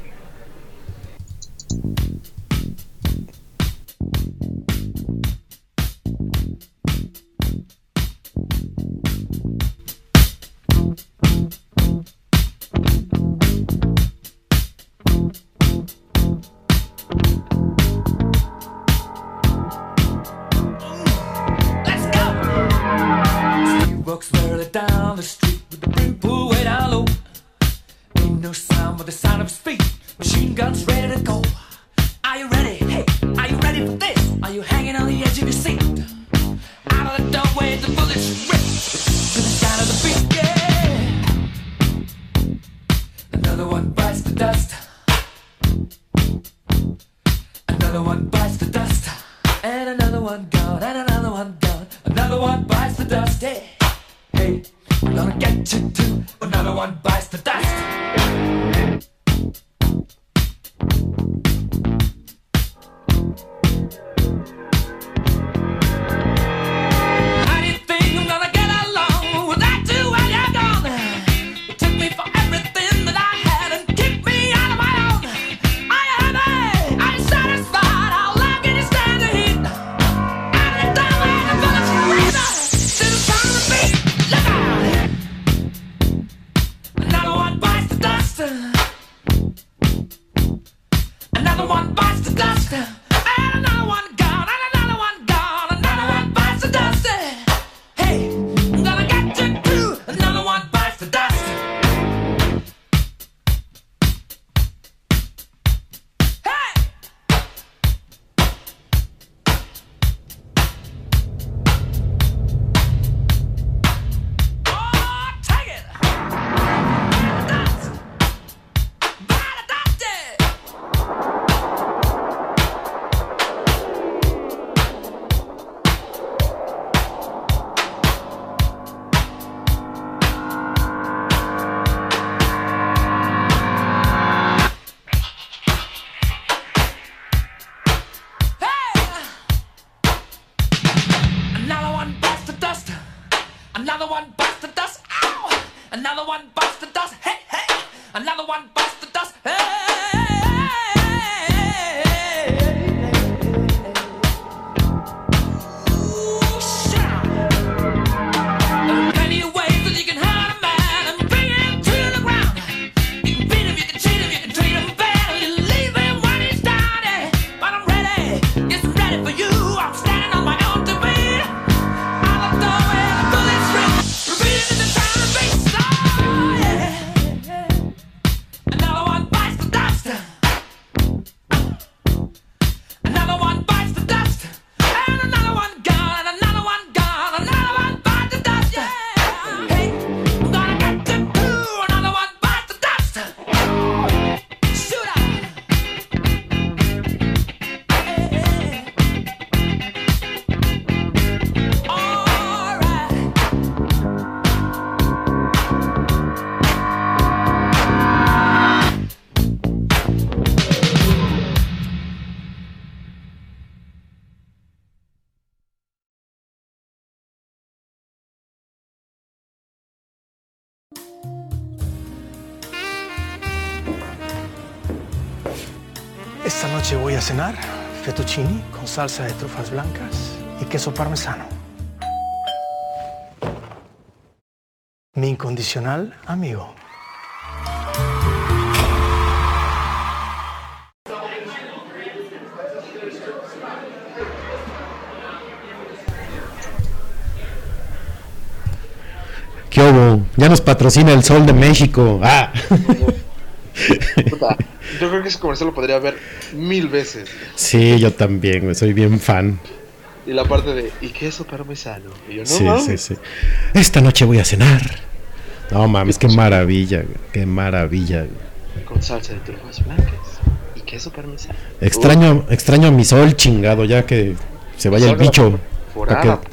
Voy a cenar fettuccini con salsa de trufas blancas y queso parmesano. Mi incondicional amigo. ¿Qué hubo? Ya nos patrocina el Sol de México. Ah. Puta, yo creo que ese comercial lo podría ver mil veces. Sí, yo también, soy bien fan. Y la parte de, ¿y queso parmesano? Y yo, no, sí, mames. sí, sí. Esta noche voy a cenar. No mames, qué, qué maravilla, qué maravilla. Con salsa de trufas blancas y queso parmesano. Extraño, uh. extraño a mi Sol, chingado, ya que se vaya el bicho. Para que, madre.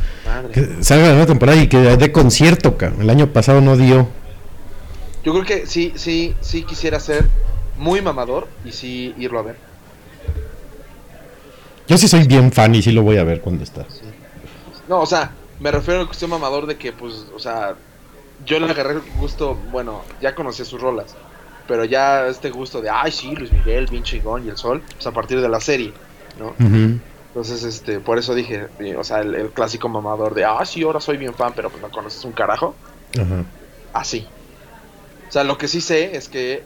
que salga la nueva temporada y que dé concierto, cabrón. El año pasado no dio. Yo creo que sí, sí, sí quisiera ser muy mamador y sí irlo a ver. Yo sí soy bien fan y sí lo voy a ver cuando está. Sí. No, o sea, me refiero a la cuestión mamador de que, pues, o sea, yo le agarré el gusto, bueno, ya conocía sus rolas, pero ya este gusto de, ay, sí, Luis Miguel, bien chingón y el Sol, pues a partir de la serie, ¿no? Uh-huh. Entonces, este, por eso dije, o sea, el, el clásico mamador de, ah, sí, ahora soy bien fan, pero pues no conoces un carajo. Ajá. Así. O sea, lo que sí sé es que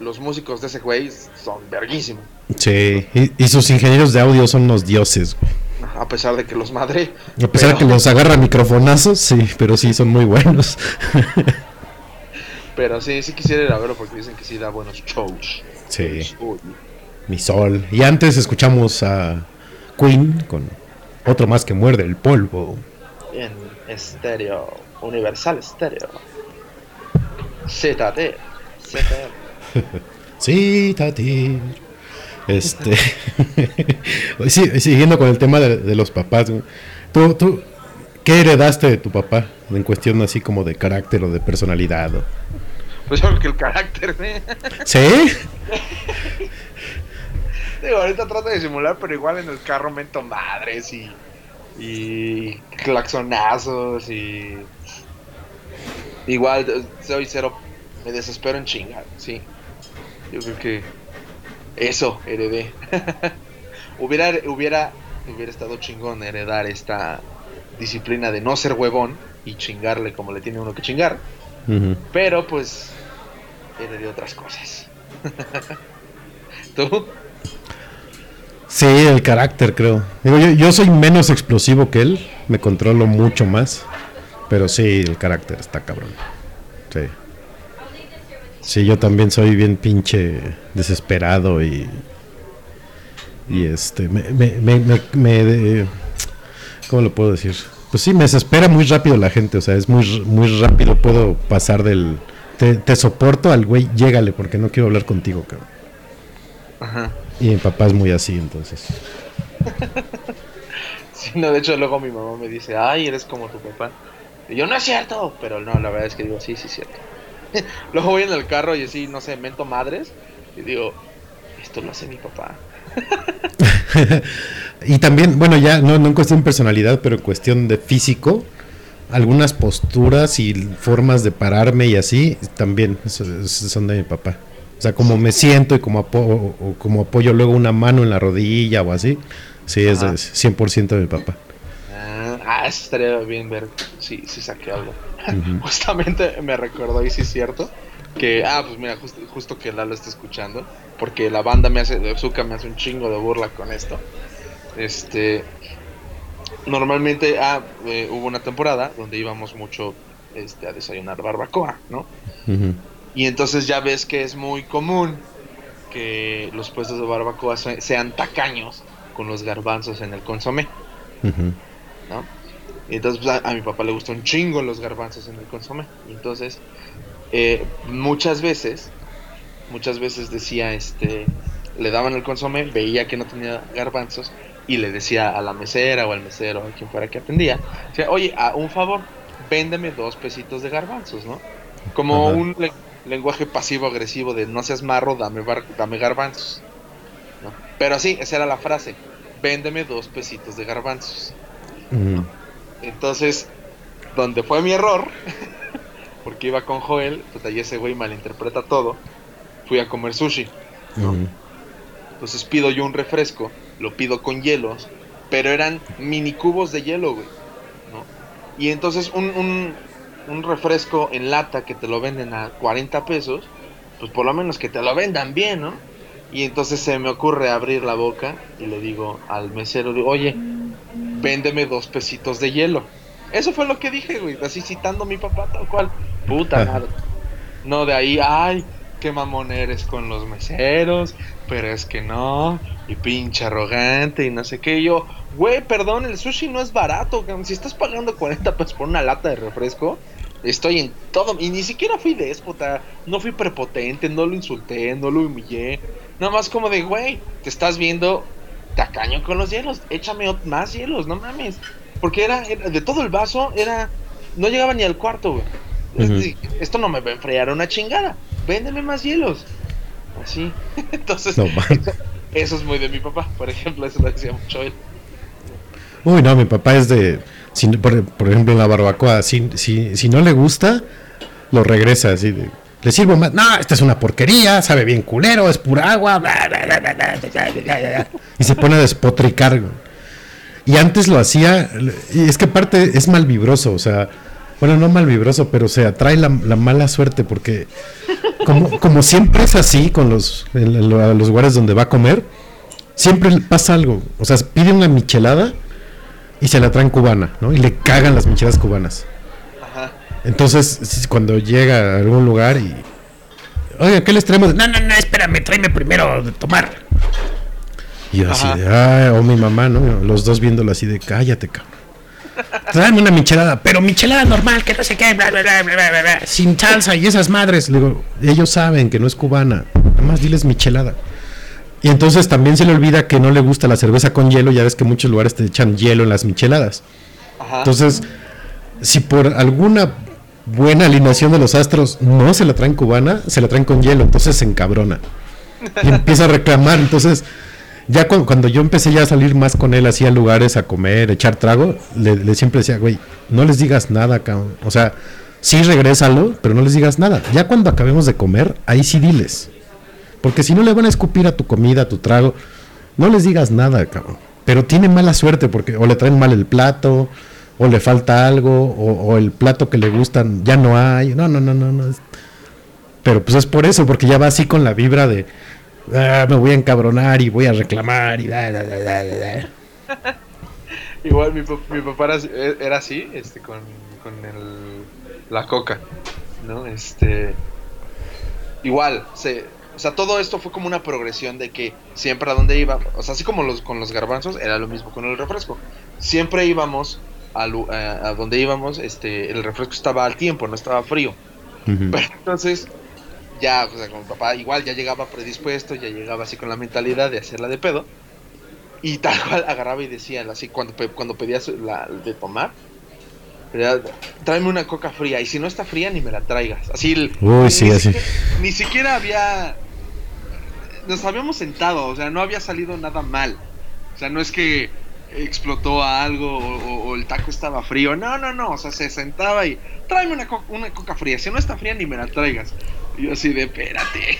los músicos de ese güey son verguísimos. Sí, y, y sus ingenieros de audio son los dioses, güey. A pesar de que los madre. A pesar pero... de que los agarra microfonazos, sí, pero sí, son muy buenos. Pero sí, sí quisiera ir a verlo porque dicen que sí da buenos shows. Sí. Uy. Mi Sol. Y antes escuchamos a Queen con Otro Más Que Muerde el Polvo en estéreo, Universal Estéreo, Z T, Z T. Este sí, siguiendo con el tema de, de los papás, ¿tú, tú qué heredaste de tu papá en cuestión así como de carácter o de personalidad? ¿O? Pues yo creo que el carácter, ¿eh? ¿Sí? Digo, ahorita trato de simular, pero igual en el carro meto madres y, y claxonazos y igual soy cero, me desespero en chingar, sí. Yo creo que eso heredé. hubiera hubiera hubiera estado chingón heredar esta disciplina de no ser huevón y chingarle como le tiene uno que chingar, uh-huh. Pero pues heredé otras cosas. ¿Tú? Sí, el carácter, creo. Digo, yo, yo soy menos explosivo que él, me controlo mucho más, pero sí, el carácter está cabrón. Sí. Sí, yo también soy bien pinche desesperado y y este me me me, me, me de, ¿cómo lo puedo decir? Pues sí, me desespera muy rápido la gente, o sea, es muy muy rápido, puedo pasar del te, te soporto al güey, llégale porque no quiero hablar contigo, cabrón. Ajá. Y mi papá es muy así, entonces. Sí, no, de hecho luego mi mamá me dice, ay, eres como tu papá. Y yo, no es cierto, pero no, la verdad es que digo, sí, sí es cierto. Luego voy en el carro y así, no sé, mento madres y digo, esto lo hace mi papá. Y también, bueno, ya no, no en cuestión de personalidad, pero en cuestión de físico, algunas posturas y formas de pararme y así, también son de mi papá. O sea, como me siento y como, apo- o, o como apoyo luego una mano en la rodilla o así. Sí, ajá. Es cien por ciento de mi papá. Ah, eso estaría bien ver si, si saqué algo. Uh-huh. Justamente me recordó, y sí es cierto, que, ah, pues mira, justo, justo que Lalo está escuchando, porque la banda me hace, Zuka me hace un chingo de burla con esto. Este, normalmente, ah, eh, hubo una temporada donde íbamos mucho este, a desayunar barbacoa, ¿no? Uh-huh. Y entonces ya ves que es muy común que los puestos de barbacoa sean tacaños con los garbanzos en el consomé, uh-huh. ¿No? Y entonces pues, a, a mi papá le gusta un chingo los garbanzos en el consomé. Y entonces eh, muchas veces, muchas veces decía, este, le daban el consomé, veía que no tenía garbanzos y le decía a la mesera o al mesero, a quien fuera que atendía, decía, oye, a un favor, véndeme dos pesitos de garbanzos, ¿no? Como uh-huh. un... Le- lenguaje pasivo-agresivo de no seas marro, dame, bar- dame garbanzos, ¿no? Pero así, esa era la frase, véndeme dos pesitos de garbanzos, mm. Entonces, donde fue mi error, porque iba con Joel, pues ahí ese güey malinterpreta todo. Fui a comer sushi, ¿no? Mm. Entonces pido yo un refresco, lo pido con hielos, pero eran mini cubos de hielo, güey, ¿no? Y entonces un... un un refresco en lata que te lo venden a cuarenta pesos, pues por lo menos que te lo vendan bien, ¿no? Y entonces se me ocurre abrir la boca y le digo al mesero, oye, véndeme dos pesitos de hielo. Eso fue lo que dije, güey, así citando a mi papá tal cual. Puta madre. No, de ahí, ay, qué mamón eres con los meseros, pero es que no, y pinche arrogante y no sé qué. Y yo, güey, perdón, el sushi no es barato, si estás pagando cuarenta pesos por una lata de refresco, estoy en todo, y ni siquiera fui déspota, no fui prepotente, no lo insulté, no lo humillé, nada más como de, güey, te estás viendo tacaño con los hielos, échame más hielos, no mames, porque era, era de todo el vaso, era, no llegaba ni al cuarto, güey. Uh-huh. Esto no me va a enfriar una chingada. Véndeme más hielos. Así. Entonces, no, eso, eso es muy de mi papá, por ejemplo, eso lo decía mucho él. Uy, no, mi papá es de, si, por, por ejemplo, en la barbacoa, si, si, si no le gusta, lo regresa así de, le sirvo más. No, esta es una porquería, sabe bien culero, es pura agua. Bla, bla, bla, bla, bla, bla, bla, bla. Y se pone a despotricar. Y antes lo hacía, y es que aparte es malvibroso, o sea, bueno, no malvibroso, pero se atrae la, la mala suerte, porque como, como siempre es así con los, en los lugares donde va a comer, siempre pasa algo. O sea, pide una michelada y se la traen cubana, ¿no? Y le cagan las micheladas cubanas. Ajá. Entonces, cuando llega a algún lugar y... Oiga, ¿qué les traemos? No, no, no, espérame, tráeme primero de tomar. Y yo así de... Ay, o mi mamá, ¿no? Los dos viéndolo así de... Cállate, cabrón. Tráeme una michelada, pero michelada normal, que no sé qué, bla, bla, bla, bla, bla, bla, sin salsa y esas madres. Le digo, ellos saben que no es cubana, nada más diles michelada. Y entonces también se le olvida que no le gusta la cerveza con hielo, ya ves que muchos lugares te echan hielo en las micheladas. Ajá. Entonces, si por alguna buena alineación de los astros no se la traen cubana, se la traen con hielo, entonces se encabrona. Y empieza a reclamar, entonces... Ya cu- cuando yo empecé ya a salir más con él, hacía lugares a comer, echar trago, le, le siempre decía, güey, no les digas nada, cabrón. O sea, sí regrésalo, pero no les digas nada. Ya cuando acabemos de comer, ahí sí diles. Porque si no le van a escupir a tu comida, a tu trago, no les digas nada, cabrón. Pero tiene mala suerte porque o le traen mal el plato, o le falta algo, o, o el plato que le gustan ya no hay. No, no, no, no, no. Pero pues es por eso, porque ya va así con la vibra de... Ah, me voy a encabronar y voy a reclamar y da, da, da, da, da. Igual mi, mi papá era, era así, este, con, con el, la coca, ¿no? Este, igual, se, o sea, todo esto fue como una progresión de que siempre a donde iba, o sea, así como los, con los garbanzos, era lo mismo con el refresco. Siempre íbamos a, a, a donde íbamos, este, el refresco estaba al tiempo, no estaba frío. Uh-huh. Pero entonces... Ya, o sea, con mi papá igual ya llegaba predispuesto, ya llegaba así con la mentalidad de hacerla de pedo. Y tal cual agarraba y decía, así cuando, cuando pedías la, de tomar, pedía, tráeme una coca fría, y si no está fría ni me la traigas. Así, uy, sí, ni, así. Siquiera, ni siquiera había, nos habíamos sentado, o sea, no había salido nada mal. O sea, no es que explotó algo o, o el taco estaba frío, no, no, no, o sea, se sentaba y tráeme una, co- una coca fría, si no está fría ni me la traigas. Yo así de, espérate.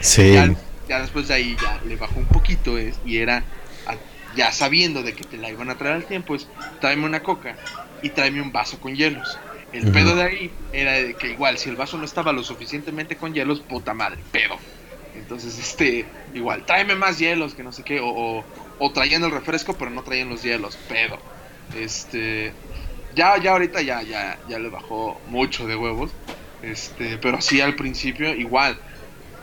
Sí. ya, ya después de ahí ya le bajó un poquito, es, y era, a, ya sabiendo de que te la iban a traer al tiempo, es, tráeme una coca y tráeme un vaso con hielos. El uh-huh. pedo de ahí era de que igual, si el vaso no estaba lo suficientemente con hielos, puta madre, pedo. Entonces, este, igual, tráeme más hielos, que no sé qué, o, o, o traían el refresco, pero no traían los hielos, pedo. Este, ya, ya ahorita ya, ya, ya le bajó mucho de huevos. Este, pero sí al principio igual.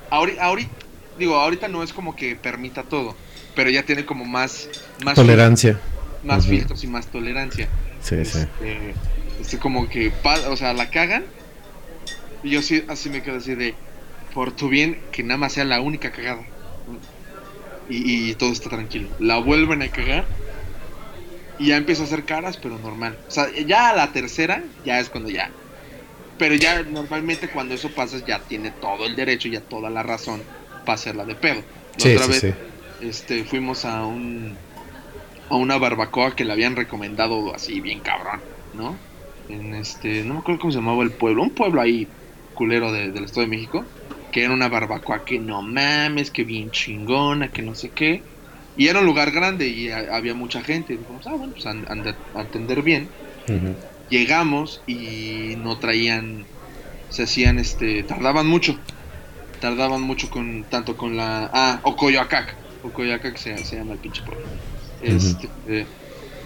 Ahorita, ahorita digo, ahorita no es como que permita todo, pero ya tiene como más, más tolerancia, fil- más uh-huh. filtros y más tolerancia. Sí, este, sí. Este, como que, o sea, la cagan y yo sí, así me quedo así de, por tu bien que nada más sea la única cagada y, y todo está tranquilo. La vuelven a cagar y ya empiezo a hacer caras, pero normal. O sea, ya a la tercera ya es cuando ya. Pero ya normalmente cuando eso pasa ya tiene todo el derecho, ya toda la razón para hacerla de pedo. La sí, otra sí, vez sí. Este, fuimos a un a una barbacoa que le habían recomendado así bien cabrón, ¿no? En este, no me acuerdo cómo se llamaba el pueblo, un pueblo ahí culero de, del Estado de México, que era una barbacoa que no mames, que bien chingona, que no sé qué. Y era un lugar grande y a, había mucha gente. Y dijimos, ah, bueno, pues and, and, a atender bien. Uh-huh. Llegamos y no traían, se hacían, este, tardaban mucho, tardaban mucho con, tanto con la, ah, Ocoyoacac, Ocoyoacac se, se llama el pinche pueblo, este, uh-huh. eh,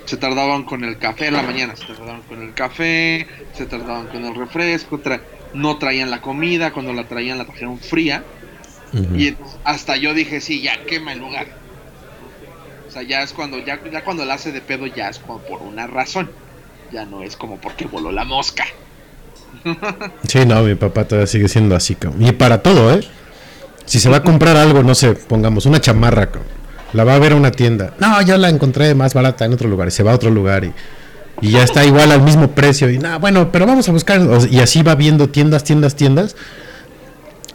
se tardaban con el café en la mañana, se tardaban con el café, se tardaban con el refresco, tra- no traían la comida, cuando la traían la trajeron fría. Uh-huh. Y hasta yo dije, sí, ya quema el lugar. O sea, ya es cuando, ya, ya cuando la hace de pedo, ya es como por una razón. Ya no es como porque voló la mosca. Sí, no, mi papá todavía sigue siendo así, cabrón. Y para todo, ¿eh? Si se va a comprar algo, no sé, pongamos una chamarra, cabrón. La va a ver a una tienda. No, yo la encontré más barata en otro lugar. Y se va a otro lugar y, y ya está igual al mismo precio. Y nada, bueno, pero vamos a buscar. Y así va viendo tiendas, tiendas, tiendas.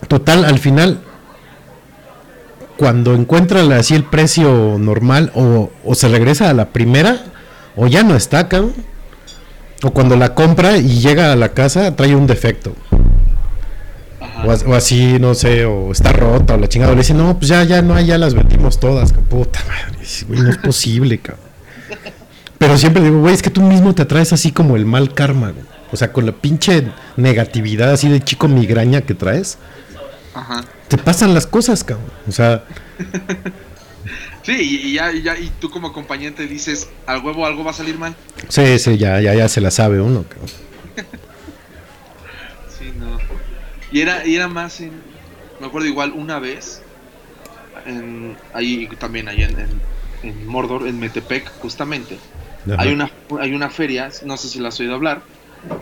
Total, al final, cuando encuentra así el precio normal, o, o se regresa a la primera, o ya no está, cabrón. O cuando la compra y llega a la casa, trae un defecto. O, o así, no sé, o está rota o la chingada. Le dice, no, pues ya, ya no hay, ya las vendimos todas. Puta madre, güey, no es posible, cabrón. Pero siempre digo, güey, es que tú mismo te atraes así como el mal karma, güey. O sea, con la pinche negatividad así de chico migraña que traes. Ajá. Te pasan las cosas, cabrón. O sea... Sí, y ya, ya, y tú como acompañante dices, al huevo algo va a salir mal. Sí, sí, ya, ya, ya se la sabe uno, cabrón. Sí, no. Y era, y era más en, me acuerdo igual una vez, en, ahí también ahí en, en, en Mordor, en Metepec, justamente. Ajá. Hay una, hay una feria, no sé si la has oído hablar.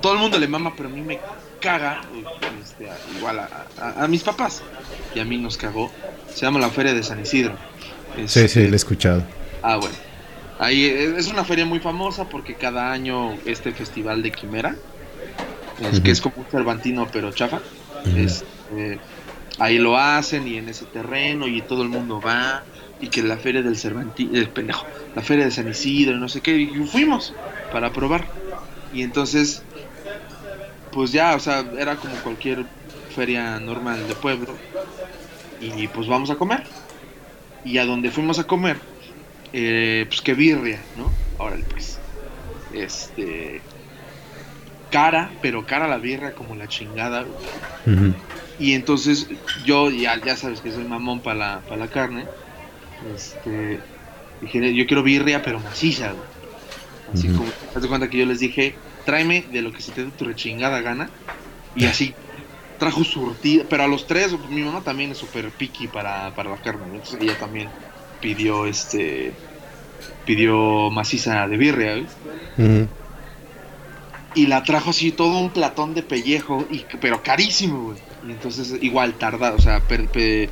Todo el mundo le mama, pero a mí me caga, este, igual a, a, a mis papás, y a mí nos cagó. Se llama la Feria de San Isidro. Es, sí, sí, la he escuchado. Ah, bueno. Ahí es una feria muy famosa porque cada año este festival de Quimera, es, uh-huh, que es como un Cervantino pero chafa, uh-huh, es, eh, ahí lo hacen y en ese terreno y todo el mundo va, y que la feria del Cervantino, el pendejo, la feria de San Isidro, no sé qué, y fuimos para probar. Y entonces, pues ya, o sea, era como cualquier feria normal de pueblo, y pues vamos a comer. Y a donde fuimos a comer, eh, pues que birria, ¿no? Órale, pues. Este. Cara, pero cara la birria como la chingada. Uh-huh. Y entonces yo, ya, ya sabes que soy mamón para la, pa la carne. Este. Dije, yo quiero birria, pero maciza, güey. Así, uh-huh, como, haz de cuenta que yo les dije, tráeme de lo que se te dé tu rechingada gana. Y así. Trajo surtida, pero a los tres, mi mamá también es súper picky para, para la carne, ¿no? Entonces ella también pidió este pidió maciza de birria, ¿ves? Uh-huh. Y la trajo así todo un platón de pellejo, y, pero carísimo, güey. Y entonces igual tardado, o sea, pe- pe-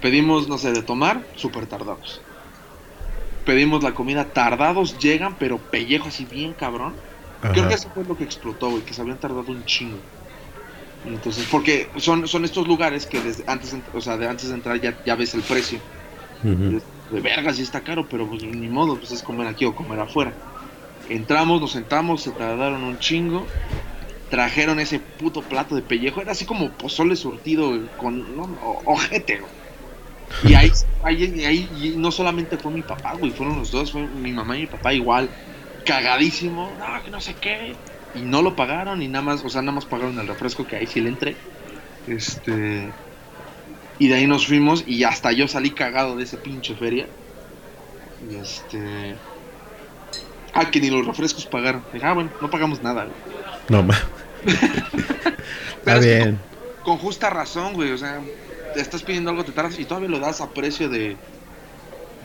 pedimos, no sé, de tomar, súper tardados. Pedimos la comida tardados, llegan, pero pellejo así bien cabrón. Uh-huh. Creo que eso fue lo que explotó, güey, que se habían tardado un chingo. Entonces, porque son, son estos lugares que desde antes, o sea, de antes de entrar ya, ya ves el precio. Uh-huh. De verga, sí está caro, pero pues ni modo, pues es comer aquí o comer afuera. Entramos, nos sentamos, se tardaron un chingo. Trajeron ese puto plato de pellejo, era así como pozole surtido con no, ojete, güey. Y ahí, ahí, ahí no solamente fue mi papá, güey, fueron los dos, fue mi mamá y mi papá igual, cagadísimo, no, que no sé qué. Y no lo pagaron, y nada más, o sea, nada más pagaron el refresco, que ahí sí le entré. Este. Y de ahí nos fuimos, y hasta yo salí cagado de ese pinche feria. Y este. Ah, que ni los refrescos pagaron. Dije, ah, bueno, no pagamos nada, güey. No, ma. Está bien. Con, con justa razón, güey, o sea, te estás pidiendo algo, te tardas, y todavía lo das a precio de.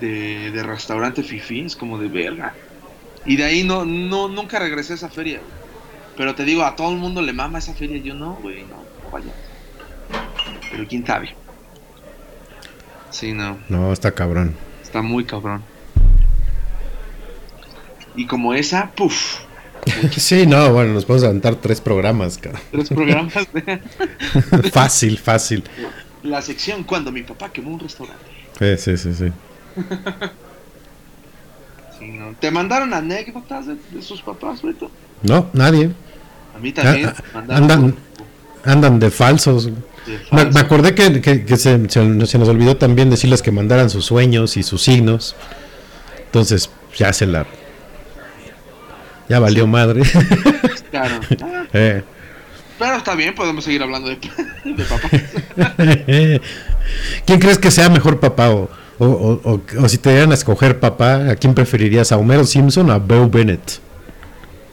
de, de restaurante fifí, es como de verga. Y de ahí no, no, nunca regresé a esa feria, güey. Pero te digo, a todo el mundo le mama esa feria. Yo no, güey, no, no vaya. Pero quién sabe. Sí, no. No, está cabrón. Está muy cabrón. Y como esa, puff. Sí, no, bueno, nos podemos aventar tres programas, cabrón. Tres programas. Fácil, fácil. La sección cuando mi papá quemó un restaurante. Eh, sí, sí, sí. Sí, no. ¿Te mandaron anécdotas de, de sus papás, Beto? No, nadie. A mí también. A, a, andan, andan de falsos. De falso. me, me acordé que, que, que se, se, se nos olvidó también decirles que mandaran sus sueños y sus signos. Entonces, ya se la... Ya valió sí. Madre. Claro. Ah, eh. Pero está bien, podemos seguir hablando de, de papás. ¿Quién crees que sea mejor papá? ¿O, O, o, o, o si te dieran a escoger, papá, ¿a quién preferirías? ¿A Homero Simpson o a Bo Bennett?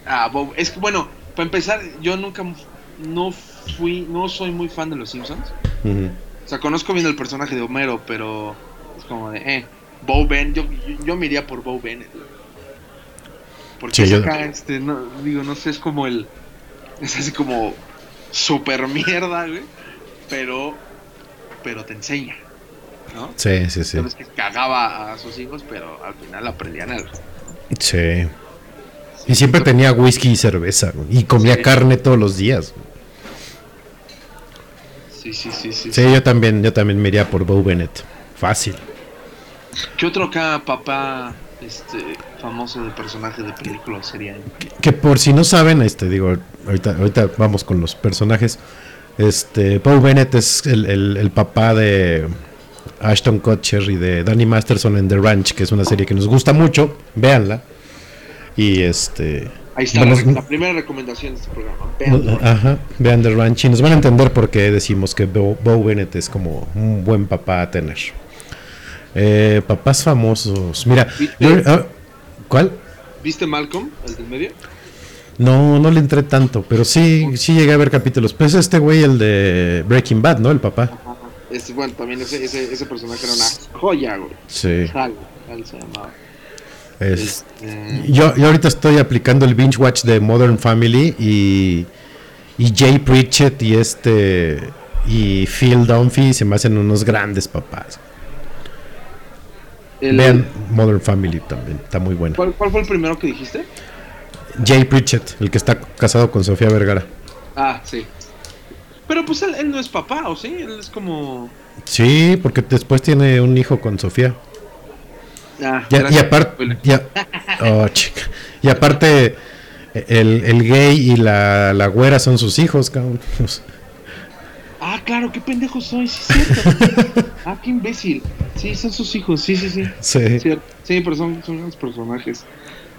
Ah, Bo, es que bueno, para empezar, yo nunca, no fui, no soy muy fan de los Simpsons. Uh-huh. O sea, conozco bien el personaje de Homero, pero es como de, eh, Bo Bennett, yo, yo, yo me iría por Bo Bennett. Porque sí, acá, yo... este, no, digo, no sé, es como el, es así como super mierda, güey, pero, pero te enseña, ¿no? Sí, sí, sí. Sabes que cagaba a sus hijos, pero al final aprendían algo, ¿no? Sí. Y siempre tenía whisky y cerveza, güey, y comía sí. carne todos los días. Sí, sí, sí, sí. Sí, yo también, yo también me iría por Bo Bennett. Fácil. ¿Qué otro acá, papá, este, famoso de personaje de película sería? Que, que por si no saben, este, digo, ahorita, ahorita vamos con los personajes. Este, Bo Bennett es el, el, el papá de Ashton Kutcher y de Danny Masterson en The Ranch, que es una serie que nos gusta mucho. Véanla. Y este, ahí está nos, la, la primera recomendación de este programa. Vean, ajá, vean The Ranch y nos van a entender por qué decimos que Bo, Bo Bennett es como un buen papá a tener. Eh, papás famosos. Mira, ¿Viste? Ah, ¿cuál? ¿Viste Malcolm, el del medio? No, no le entré tanto, pero sí, sí llegué a ver capítulos. Pues este güey, el de Breaking Bad, ¿no? El papá. Ajá. Este, bueno, también ese, ese, ese personaje era una joya, güey. Sí. Hal, Hal se llamaba. Es, yo, yo ahorita estoy aplicando el binge watch de Modern Family y, y Jay Pritchett y este y Phil Dunphy se me hacen unos grandes papás. El, Vean Modern Family también, está muy bueno. ¿Cuál, cuál fue el primero que dijiste? Jay Pritchett, el que está casado con Sofía Vergara. Ah, sí. Pero pues él, él no es papá, ¿o sí? Él es como... Sí, porque después tiene un hijo con Sofía. Ah, ya, y, apart, ya, oh, chica. Y aparte el, el gay y la, la güera son sus hijos, cabrón. Ah, claro, qué pendejo soy, sí, cierto. Ah, qué imbécil. Sí, son sus hijos, sí, sí, sí. Sí, sí, sí, pero son, son los personajes.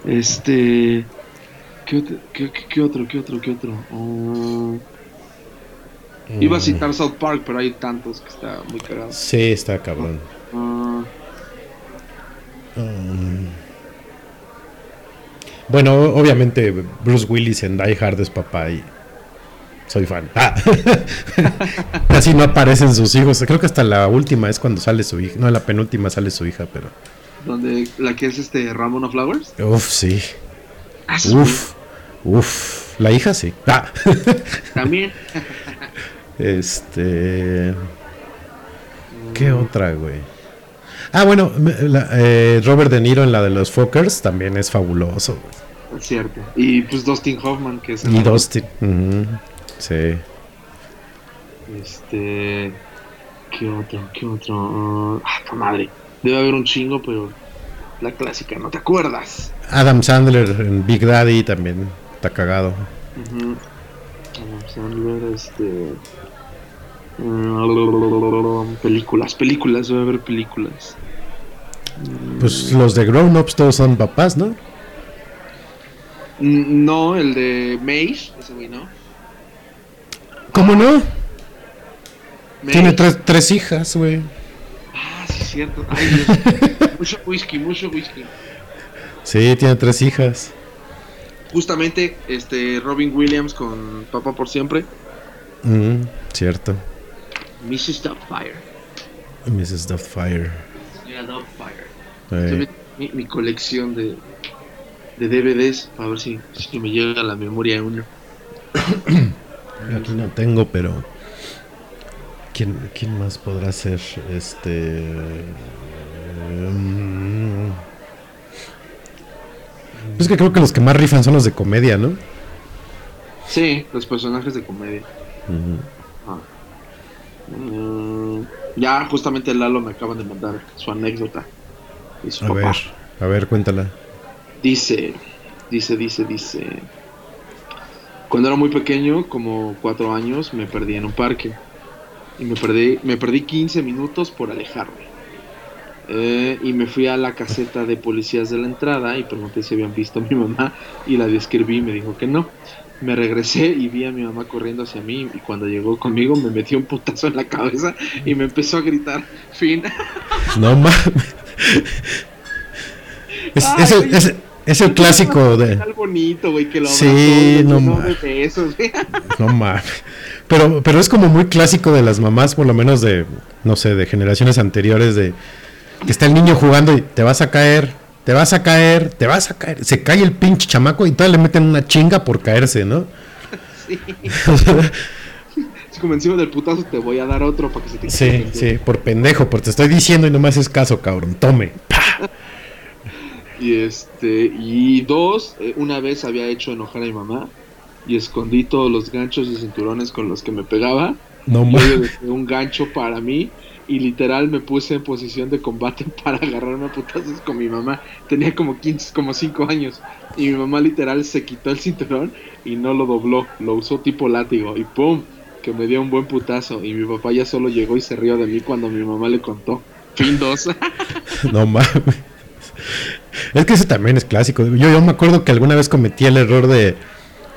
Este, ¿qué otro, qué, qué otro, qué otro, qué otro? Uh, mm. Iba a citar South Park, pero hay tantos que está muy cagado. Sí, está cabrón. Uh, uh, Um. Bueno, obviamente Bruce Willis en Die Hard es papá y soy fan. Ah. Casi no aparecen sus hijos. Creo que hasta la última es cuando sale su hija. No, la penúltima sale su hija, pero. ¿Donde la que es este Ramona Flowers? Uf, sí. Ah, uf, uf. La hija sí. Ah. También. Este. ¿Qué mm. otra, güey? Ah, bueno, la, eh, Robert De Niro en la de los Fockers también es fabuloso. Es cierto. Y pues Dustin Hoffman, que es el... Y Dustin, uh-huh. Sí. Este... ¿Qué otro? ¿Qué otro? Uh, ah, madre. Debe haber un chingo, pero... La clásica, ¿no te acuerdas? Adam Sandler en Big Daddy también. Está cagado. Uh-huh. Adam Sandler, este... Películas, películas, voy a ver películas. Pues los de Grown Ups todos son papás, ¿no? No, el de Maze, ese güey no. ¿Cómo no? Maze. Tiene tres, tres hijas, güey. Ah, sí, es cierto. Ay, Dios. Mucho whisky, mucho whisky. Sí, tiene tres hijas. Justamente, este, Robin Williams con Papá por Siempre. Mm, cierto. missus Doubtfire. missus Doubtfire. Señora Doubtfire. Hey. Mi, mi colección de, de D V Ds, a ver si, si me llega a la memoria uno. Aquí no tengo, pero ¿quién, quién más podrá ser? Este um... pues que creo que los que más rifan son los de comedia, ¿no? Sí, los personajes de comedia. Uh-huh. Ah. Uh, ya justamente Lalo me acaban de mandar su anécdota y su a papá. ver, a ver, cuéntala. Dice, dice, dice, dice. Cuando era muy pequeño, como cuatro años, me perdí en un parque y me perdí, me perdí quince minutos por alejarme. Eh, y me fui a la caseta de policías de la entrada y pregunté si habían visto a mi mamá y la describí y me dijo que no. me regresé y vi a mi mamá corriendo hacia mí, y cuando llegó conmigo me metió un putazo en la cabeza y me empezó a gritar, fin. No mames. Es, ay, es, el, es, es el clásico de... Algo bonito, güey, que lo abrazó. Sí, no mames. No mames. Pero, pero es como muy clásico de las mamás, por lo menos de, no sé, de generaciones anteriores, de que está el niño jugando y te vas a caer, te vas a caer, te vas a caer. Se cae el pinche chamaco y todavía le meten una chinga por caerse, ¿no? Sí. Es como encima del putazo te voy a dar otro para que se te... Sí, sí, por pendejo, porque te estoy diciendo y no me haces caso, cabrón. Tome. ¡Pah! Y este, y dos, eh, una vez había hecho enojar a mi mamá y escondí todos los ganchos y cinturones con los que me pegaba. No mames. Un gancho para mí y literal me puse en posición de combate para agarrarme a putazos con mi mamá. Tenía como quince, como cinco años y mi mamá literal se quitó el cinturón y no lo dobló, lo usó tipo látigo y ¡pum! Que me dio un buen putazo y mi papá ya solo llegó y se rió de mí cuando mi mamá le contó. Fin dos. No mames. Es que eso también es clásico. Yo, yo me acuerdo que alguna vez cometí el error de,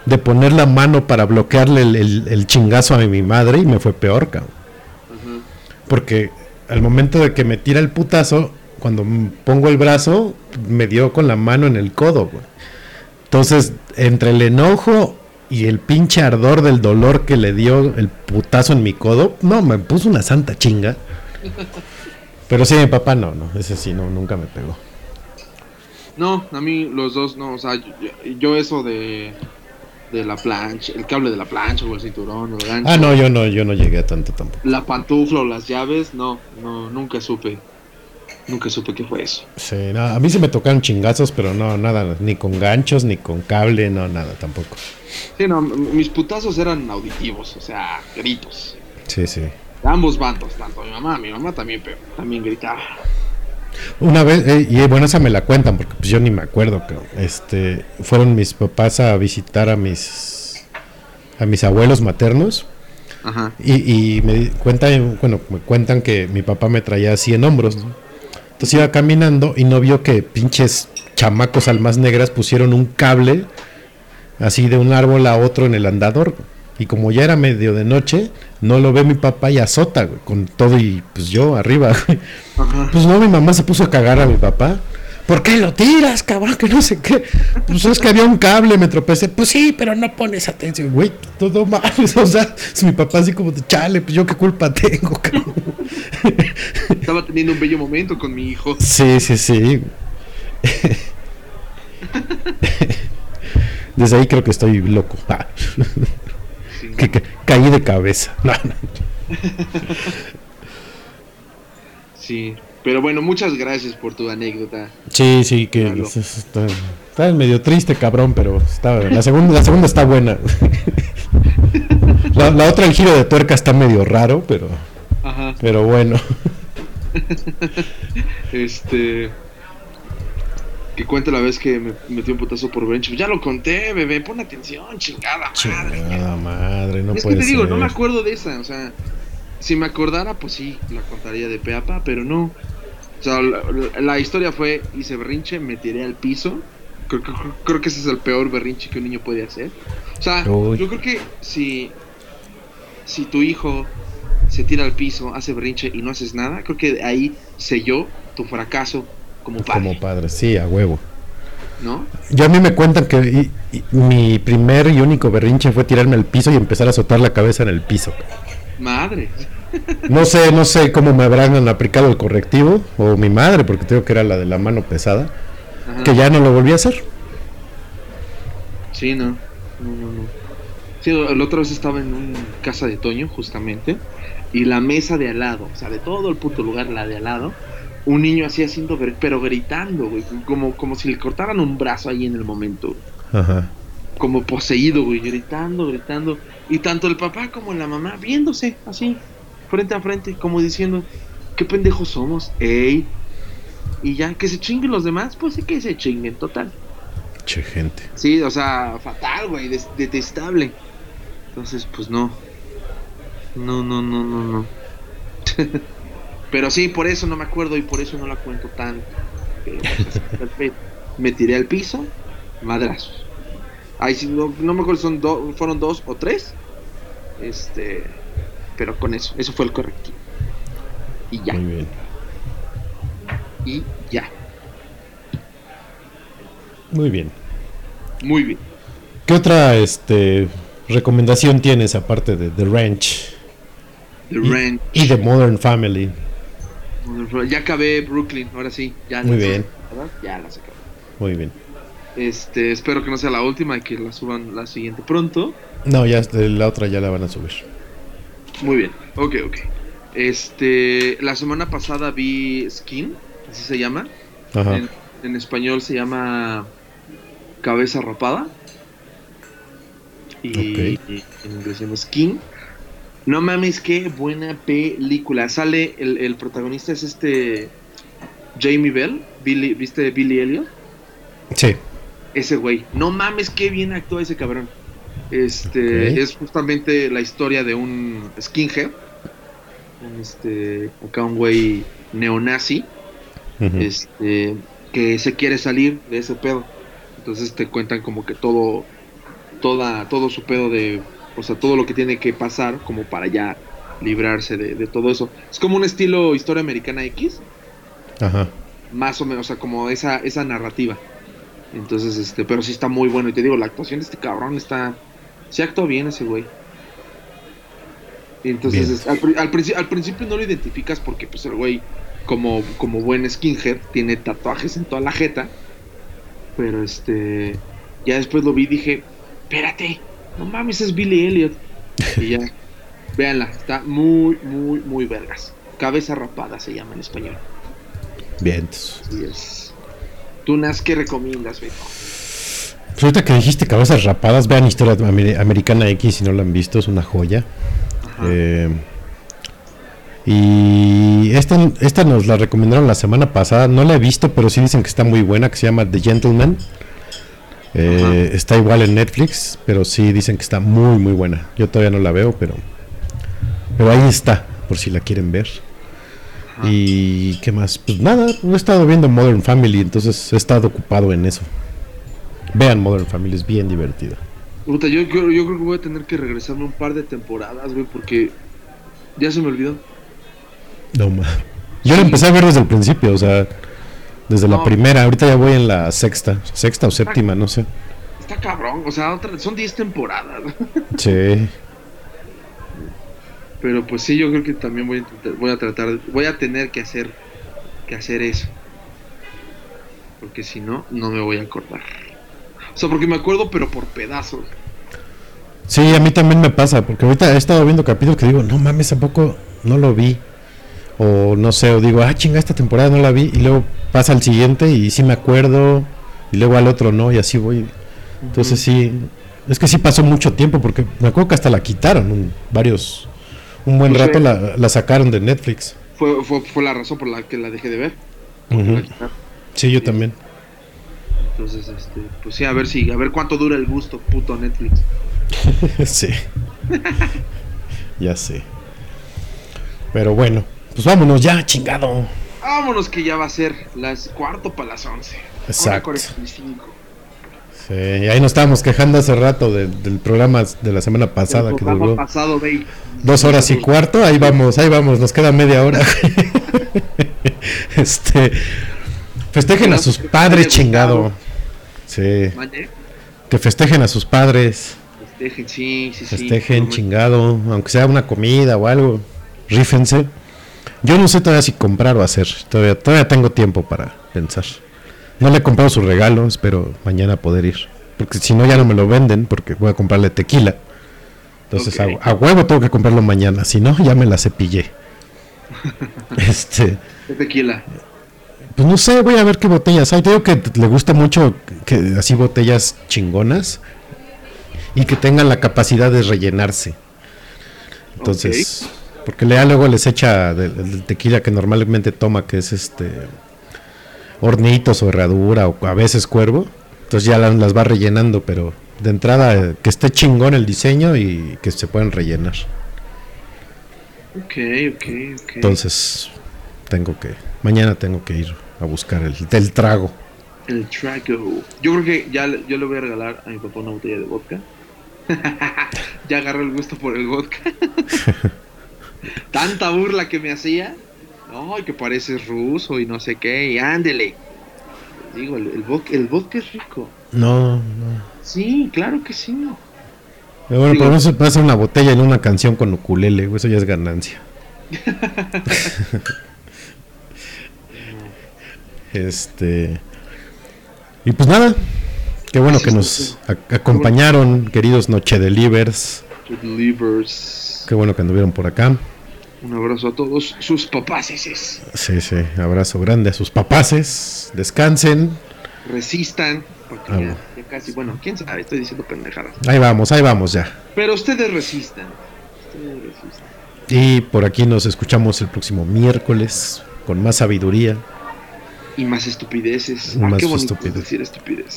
de poner la mano para bloquearle el, el, el chingazo a mi madre y me fue peor, cabrón. Uh-huh. Porque al momento de que me tira el putazo, cuando pongo el brazo, me dio con la mano en el codo, güey. Entonces, entre el enojo y el pinche ardor del dolor que le dio el putazo en mi codo, no, me puso una santa chinga. Pero sí, mi papá no, no, ese sí, no, nunca me pegó. No, a mí los dos no, o sea, yo, yo eso de de la plancha, el cable de la plancha o el cinturón o el gancho. Ah, no, yo no, yo no llegué a tanto tampoco. La pantufla o las llaves, no, no, nunca supe, nunca supe qué fue eso. Sí, no, a mí se me tocaron chingazos, pero no, nada, ni con ganchos, ni con cable, no, nada, tampoco. Sí, no, mis putazos eran auditivos, o sea, gritos. Sí, sí. De ambos bandos, tanto mi mamá, mi mamá también, pero también gritaba. Una vez, eh, y bueno, esa me la cuentan porque pues yo ni me acuerdo, creo. Este, fueron mis papás a visitar a mis a mis abuelos maternos. Ajá. Y, y me cuentan, bueno, me cuentan que mi papá me traía así en hombros, ¿no? Entonces iba caminando y no vio que pinches chamacos almas negras pusieron un cable así de un árbol a otro en el andador. Y como ya era medio de noche, no lo ve mi papá y azota, güey, con todo y pues yo arriba, güey. Ajá. Pues no, mi mamá se puso a cagar a mi papá. ¿Por qué lo tiras, cabrón? Que no sé qué. Pues es que había un cable, me tropecé. Pues sí, pero no pones atención, güey. Todo mal, o sea, es mi papá así como de chale, pues yo qué culpa tengo, cabrón. Estaba teniendo un bello momento con mi hijo. Sí, sí, sí. Desde ahí creo que estoy loco. Que ca- caí de cabeza. No, no. Sí, pero bueno, muchas gracias por tu anécdota. Sí, sí, que es, está, está medio triste, cabrón, pero está, la segunda, la segunda está buena. La, la otra, el giro de tuerca está medio raro, pero... Ajá. Pero bueno. Este... Que cuente la vez que me metió un putazo por Bencho. Ya lo conté, bebé, pon atención, chingada, madre. Chingada madre, no puede ser. Es que te digo, no me acuerdo de esa, o sea, si me acordara, pues sí, la contaría de pe a pa, pero no. O sea, la, la, la historia fue, hice berrinche, me tiré al piso. Creo, creo, creo que ese es el peor berrinche que un niño puede hacer. O sea, Uy. yo creo que si, si tu hijo se tira al piso, hace berrinche y no haces nada, creo que ahí selló tu fracaso. Como padre. Como padre, sí, a huevo. ¿No? Yo a mí me cuentan que y, y, mi primer y único berrinche fue tirarme al piso y empezar a azotar la cabeza en el piso. Madre. No sé, no sé cómo me habrán aplicado el correctivo, o mi madre, porque creo que era la de la mano pesada. Ajá. Que ya no lo volví a hacer. Sí, no. No, no, no. Sí, la otra vez estaba en una casa de Toño, justamente, y la mesa de al lado, o sea, de todo el puto lugar, la de al lado. Un niño así haciendo, pero gritando, güey, como, como si le cortaran un brazo ahí en el momento. Ajá. Como poseído, güey, gritando, gritando. Y tanto el papá como la mamá viéndose así, frente a frente, como diciendo, qué pendejos somos, ey. Y ya, que se chinguen los demás, pues sí que se chinguen, total. Che gente. Sí, o sea, fatal, güey, des- detestable. Entonces, pues no. No, no, no, no, no. Pero sí, por eso no me acuerdo y por eso no la cuento tan... Eh, me tiré al piso, madrazos. Ahí sí, no, no me acuerdo, son do, fueron dos o tres. Este, pero con eso, eso fue el correctivo. Y ya. Muy bien. Y ya. Muy bien. Muy bien. ¿Qué otra este, recomendación tienes aparte de The Ranch? The y, Ranch. Y The Modern Family. Ya acabé Brooklyn, ahora sí. Ya Muy bien. Acabé, ya las acabé. Muy bien. Este, espero que no sea la última y que la suban la siguiente pronto. No, ya la otra ya la van a subir. Muy bien, ok, ok. Este, la semana pasada vi Skin, así se llama. Ajá. En, en español se llama Cabeza Rapada. Y, okay. y en inglés se llama Skin. No mames, qué buena película. Sale, el, el protagonista es este Jamie Bell, Billy, ¿viste Billy Elliot? Sí. Ese güey. No mames, qué bien actúa ese cabrón. Este, okay. Es justamente la historia de un skinhead, un este, acá un güey neonazi, uh-huh. este, que se quiere salir de ese pedo. Entonces te cuentan como que todo, toda, todo su pedo de, o sea, todo lo que tiene que pasar como para ya librarse de, de todo eso. Es como un estilo historia americana X, ajá, más o menos, o sea, como esa, esa narrativa. Entonces, este, pero sí está muy bueno. Y te digo, la actuación de este cabrón está... Sí actuó bien ese güey. Y entonces, es, al, al, princi- al principio no lo identificas porque pues el güey, como, como buen skinhead, tiene tatuajes en toda la jeta. Pero este... ya después lo vi y dije, espérate, no mames, es Billy Elliot. Y ya, véanla, está muy, muy, muy vergas. Cabeza Rapada se llama en español. Vientos. Así es. ¿Tú, Nas, qué recomiendas, Beto? Pues ahorita que dijiste Cabezas Rapadas, vean Historia Amer- Americana X si no la han visto, es una joya. Eh, y esta, esta nos la recomendaron la semana pasada, no la he visto, pero sí dicen que está muy buena, que se llama The Gentleman. Eh, está igual en Netflix, pero sí dicen que está muy, muy buena. Yo todavía no la veo, pero, pero ahí está, por si la quieren ver. ¿Y qué más? Pues nada, no he estado viendo Modern Family, entonces he estado ocupado en eso. Vean Modern Family, es bien divertido. Puta, yo, yo, yo creo que voy a tener que regresarme un par de temporadas, güey, porque ya se me olvidó. No, ma. Yo lo empecé a ver desde el principio, o sea, desde no, la primera, ahorita ya voy en la sexta, sexta o séptima, no sé. Está cabrón, o sea, otra, son diez temporadas. Sí. Pero pues sí, yo creo que también voy a intentar, voy a tratar, voy a tener que hacer, que hacer eso, porque si no, no me voy a acordar. O sea, porque me acuerdo, pero por pedazos. Sí, a mí también me pasa, porque ahorita he estado viendo capítulos que digo, no mames, ¿a poco no lo vi? O no sé, o digo, ah, chinga, esta temporada no la vi, y luego pasa al siguiente y sí me acuerdo, y luego al otro no, y así voy. Entonces uh-huh. sí, es que sí pasó mucho tiempo, porque me acuerdo que hasta la quitaron en varios... Un buen pues rato la, la sacaron de Netflix. Fue, fue, fue la razón por la que la dejé de ver. Uh-huh. Sí, yo también. Entonces, este, pues sí, a ver si, a ver cuánto dura el gusto, puto Netflix. Sí. Ya sé. Pero bueno, pues vámonos ya, chingado. Vámonos que ya va a ser las cuarto para las once. Exacto. Sí, ahí nos estábamos quejando hace rato de, del programa de la semana pasada, el que duró pasado, dos horas y cuarto, ahí vamos, ahí vamos, nos queda media hora. Este, festejen a sus padres, chingado. Sí. Que festejen a sus padres. Festejen, sí, sí, sí. Festejen, chingado, aunque sea una comida o algo, rífense. Yo no sé todavía si comprar o hacer, todavía, todavía tengo tiempo para pensar. No le he comprado su regalo, espero mañana poder ir. Porque si no, ya no me lo venden, porque voy a comprarle tequila. Entonces, okay. a, a huevo tengo que comprarlo mañana, si no, ya me la cepillé. Este, ¿qué tequila? Pues no sé, voy a ver qué botellas hay. Te digo que le gusta mucho que así botellas chingonas y que tengan la capacidad de rellenarse. Entonces, okay. Porque Lea luego les echa del, del tequila que normalmente toma, que es este... hornitos o herradura o a veces cuervo, entonces ya las, las va rellenando, pero de entrada que esté chingón el diseño y que se puedan rellenar. Okay, okay, okay. Entonces tengo que mañana tengo que ir a buscar el, el trago. el trago. Yo creo que ya yo le voy a regalar a mi papá una botella de vodka. Ya agarró el gusto por el vodka. Tanta burla que me hacía. No, y que pareces ruso y no sé qué. Y ándele. Digo, el, el, vodka, el vodka es rico. No, no. Sí, claro que sí. Pero bueno, digo, por eso pasa una botella en una canción con ukulele. Eso ya es ganancia. Este. Y pues nada. Qué bueno que nos a- acompañaron, queridos Noche Delivers. Qué bueno que anduvieron por acá. Un abrazo a todos sus papaces. Sí, sí, abrazo grande a sus papaces. Descansen. Resistan. Porque ah, ya, ya casi, bueno, quién sabe, estoy diciendo pendejadas. Ahí vamos, ahí vamos ya. Pero ustedes resistan. Ustedes resistan. Y por aquí nos escuchamos el próximo miércoles con más sabiduría. Y más estupideces. Más ah, qué bonito estupidez. Es decir estupidez.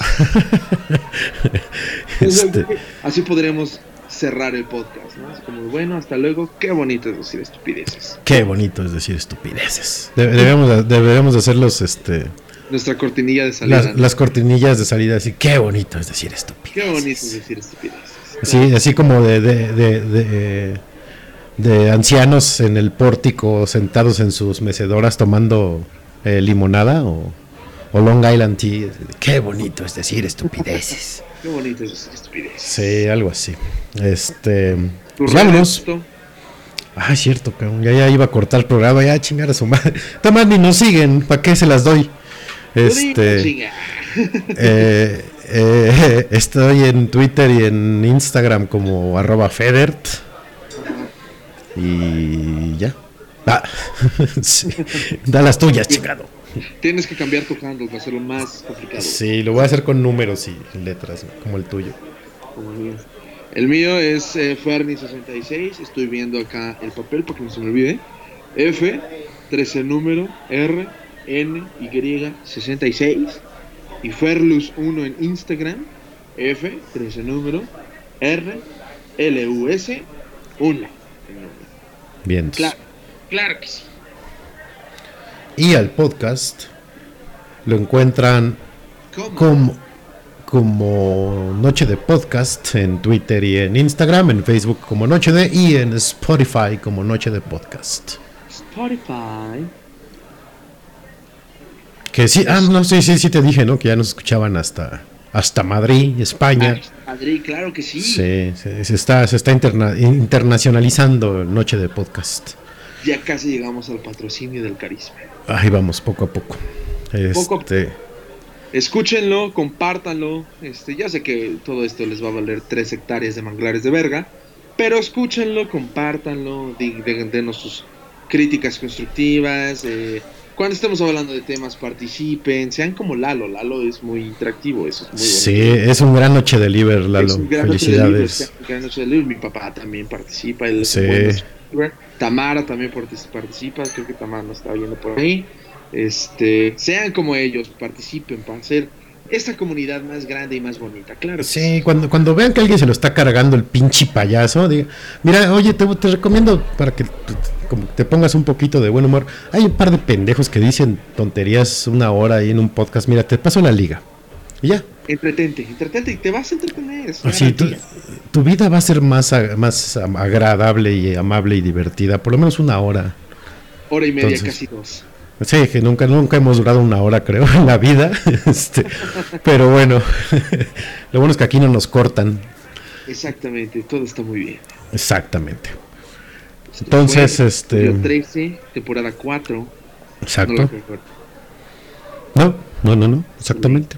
Este... Así podremos cerrar el podcast, ¿no? Es como, bueno, hasta luego. Qué bonito es decir estupideces. Qué bonito es decir estupideces. De- debemos, debemos hacerlos, este... Nuestra cortinilla de salida. Las, ¿no? las cortinillas de salida, así, qué bonito es decir estupideces. Qué bonito es decir estupideces. Sí, así como de... de, de, de, de ancianos en el pórtico, sentados en sus mecedoras, tomando... Eh, limonada o, o Long Island Tea. Qué bonito es decir estupideces. Qué bonito es decir estupideces. Sí, algo así. Este, pues vámonos. Ah, es cierto, cabrón. Ya, ya iba a cortar el programa. Ya, chingar a su madre. Tomás, ni nos siguen. ¿Para qué se las doy? Este, eh, eh, estoy en Twitter y en Instagram como arroba Federt. Y ya. Ah, sí. Da las tuyas, chingado. Tienes que cambiar tu handle para hacerlo más complicado. Sí, lo voy a hacer con números y letras, ¿no? Como el tuyo. Como el mío. El mío es eh, Ferni sesenta y seis. Estoy viendo acá el papel para que no se me olvide. F trece número R N Y sesenta y seis. Y Ferlus uno en Instagram. F trece número R L U S uno. Bien. Claro. Claro que sí. Y al podcast lo encuentran como, como Noche de Podcast en Twitter y en Instagram, en Facebook como Noche de y en Spotify como Noche de Podcast. Spotify. Que sí, ah, no, sí, sí, sí te dije, ¿no? Que ya nos escuchaban hasta hasta Madrid, España. Madrid, claro que sí. Sí, sí se está, se está interna- internacionalizando Noche de Podcast. Ya casi llegamos al patrocinio del carisma. Ahí vamos, poco a poco. Este... poco a poco. Escúchenlo, compártanlo. Este, ya sé que todo esto les va a valer tres hectáreas de manglares de verga, pero escúchenlo, compártanlo, de, de, denos sus críticas constructivas. Eh, cuando estemos hablando de temas, participen, sean como Lalo. Lalo es muy interactivo, eso es muy bueno. Sí, es un gran Noche de Liber, Lalo. Felicidades. Gran Noche de Liber, mi papá también participa. Él sí. Es Tamara también participa, creo que Tamara nos está viendo por ahí. Este, sean como ellos, participen para hacer esta comunidad más grande y más bonita, claro. Sí, sí. Cuando, cuando vean que alguien se lo está cargando el pinche payaso, diga, mira, oye, te, te recomiendo para que te, como te pongas un poquito de buen humor. Hay un par de pendejos que dicen tonterías una hora ahí en un podcast, mira, te paso la liga. Y ya. Entretente, entretente y te vas a entretener. Sí, tu, tu vida va a ser más, más agradable y amable y divertida, por lo menos una hora. Hora y media, entonces, casi dos. Sí, que nunca, nunca hemos durado una hora, creo, en la vida. Este, pero bueno, lo bueno es que aquí no nos cortan. Exactamente, todo está muy bien. Exactamente. Pues entonces, fue, este. trece, temporada cuatro. Exacto. No, no, no, no, no, exactamente.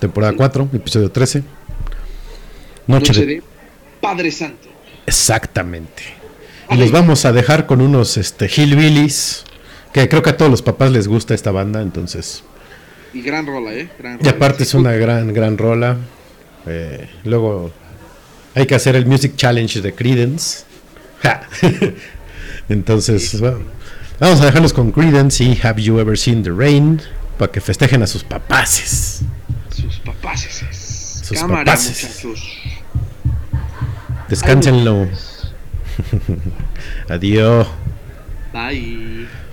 Temporada cuatro, episodio trece. Noche, Noche de... de Padre Santo. Exactamente. Y los vamos a dejar con unos este, hillbillies, que creo que a todos los papás les gusta esta banda, entonces. Y gran rola, ¿eh? Gran rola. Y aparte es una gran, gran rola. Eh, luego hay que hacer el Music Challenge de Creedence. ¡Ja! Entonces, sí. Bueno, vamos a dejarlos con Creedence y Have You Ever Seen the Rain, para que festejen a sus papaces. Sus papaces. Sus cámara, papaces. Muchachos. Descánsenlo. Adiós. Bye.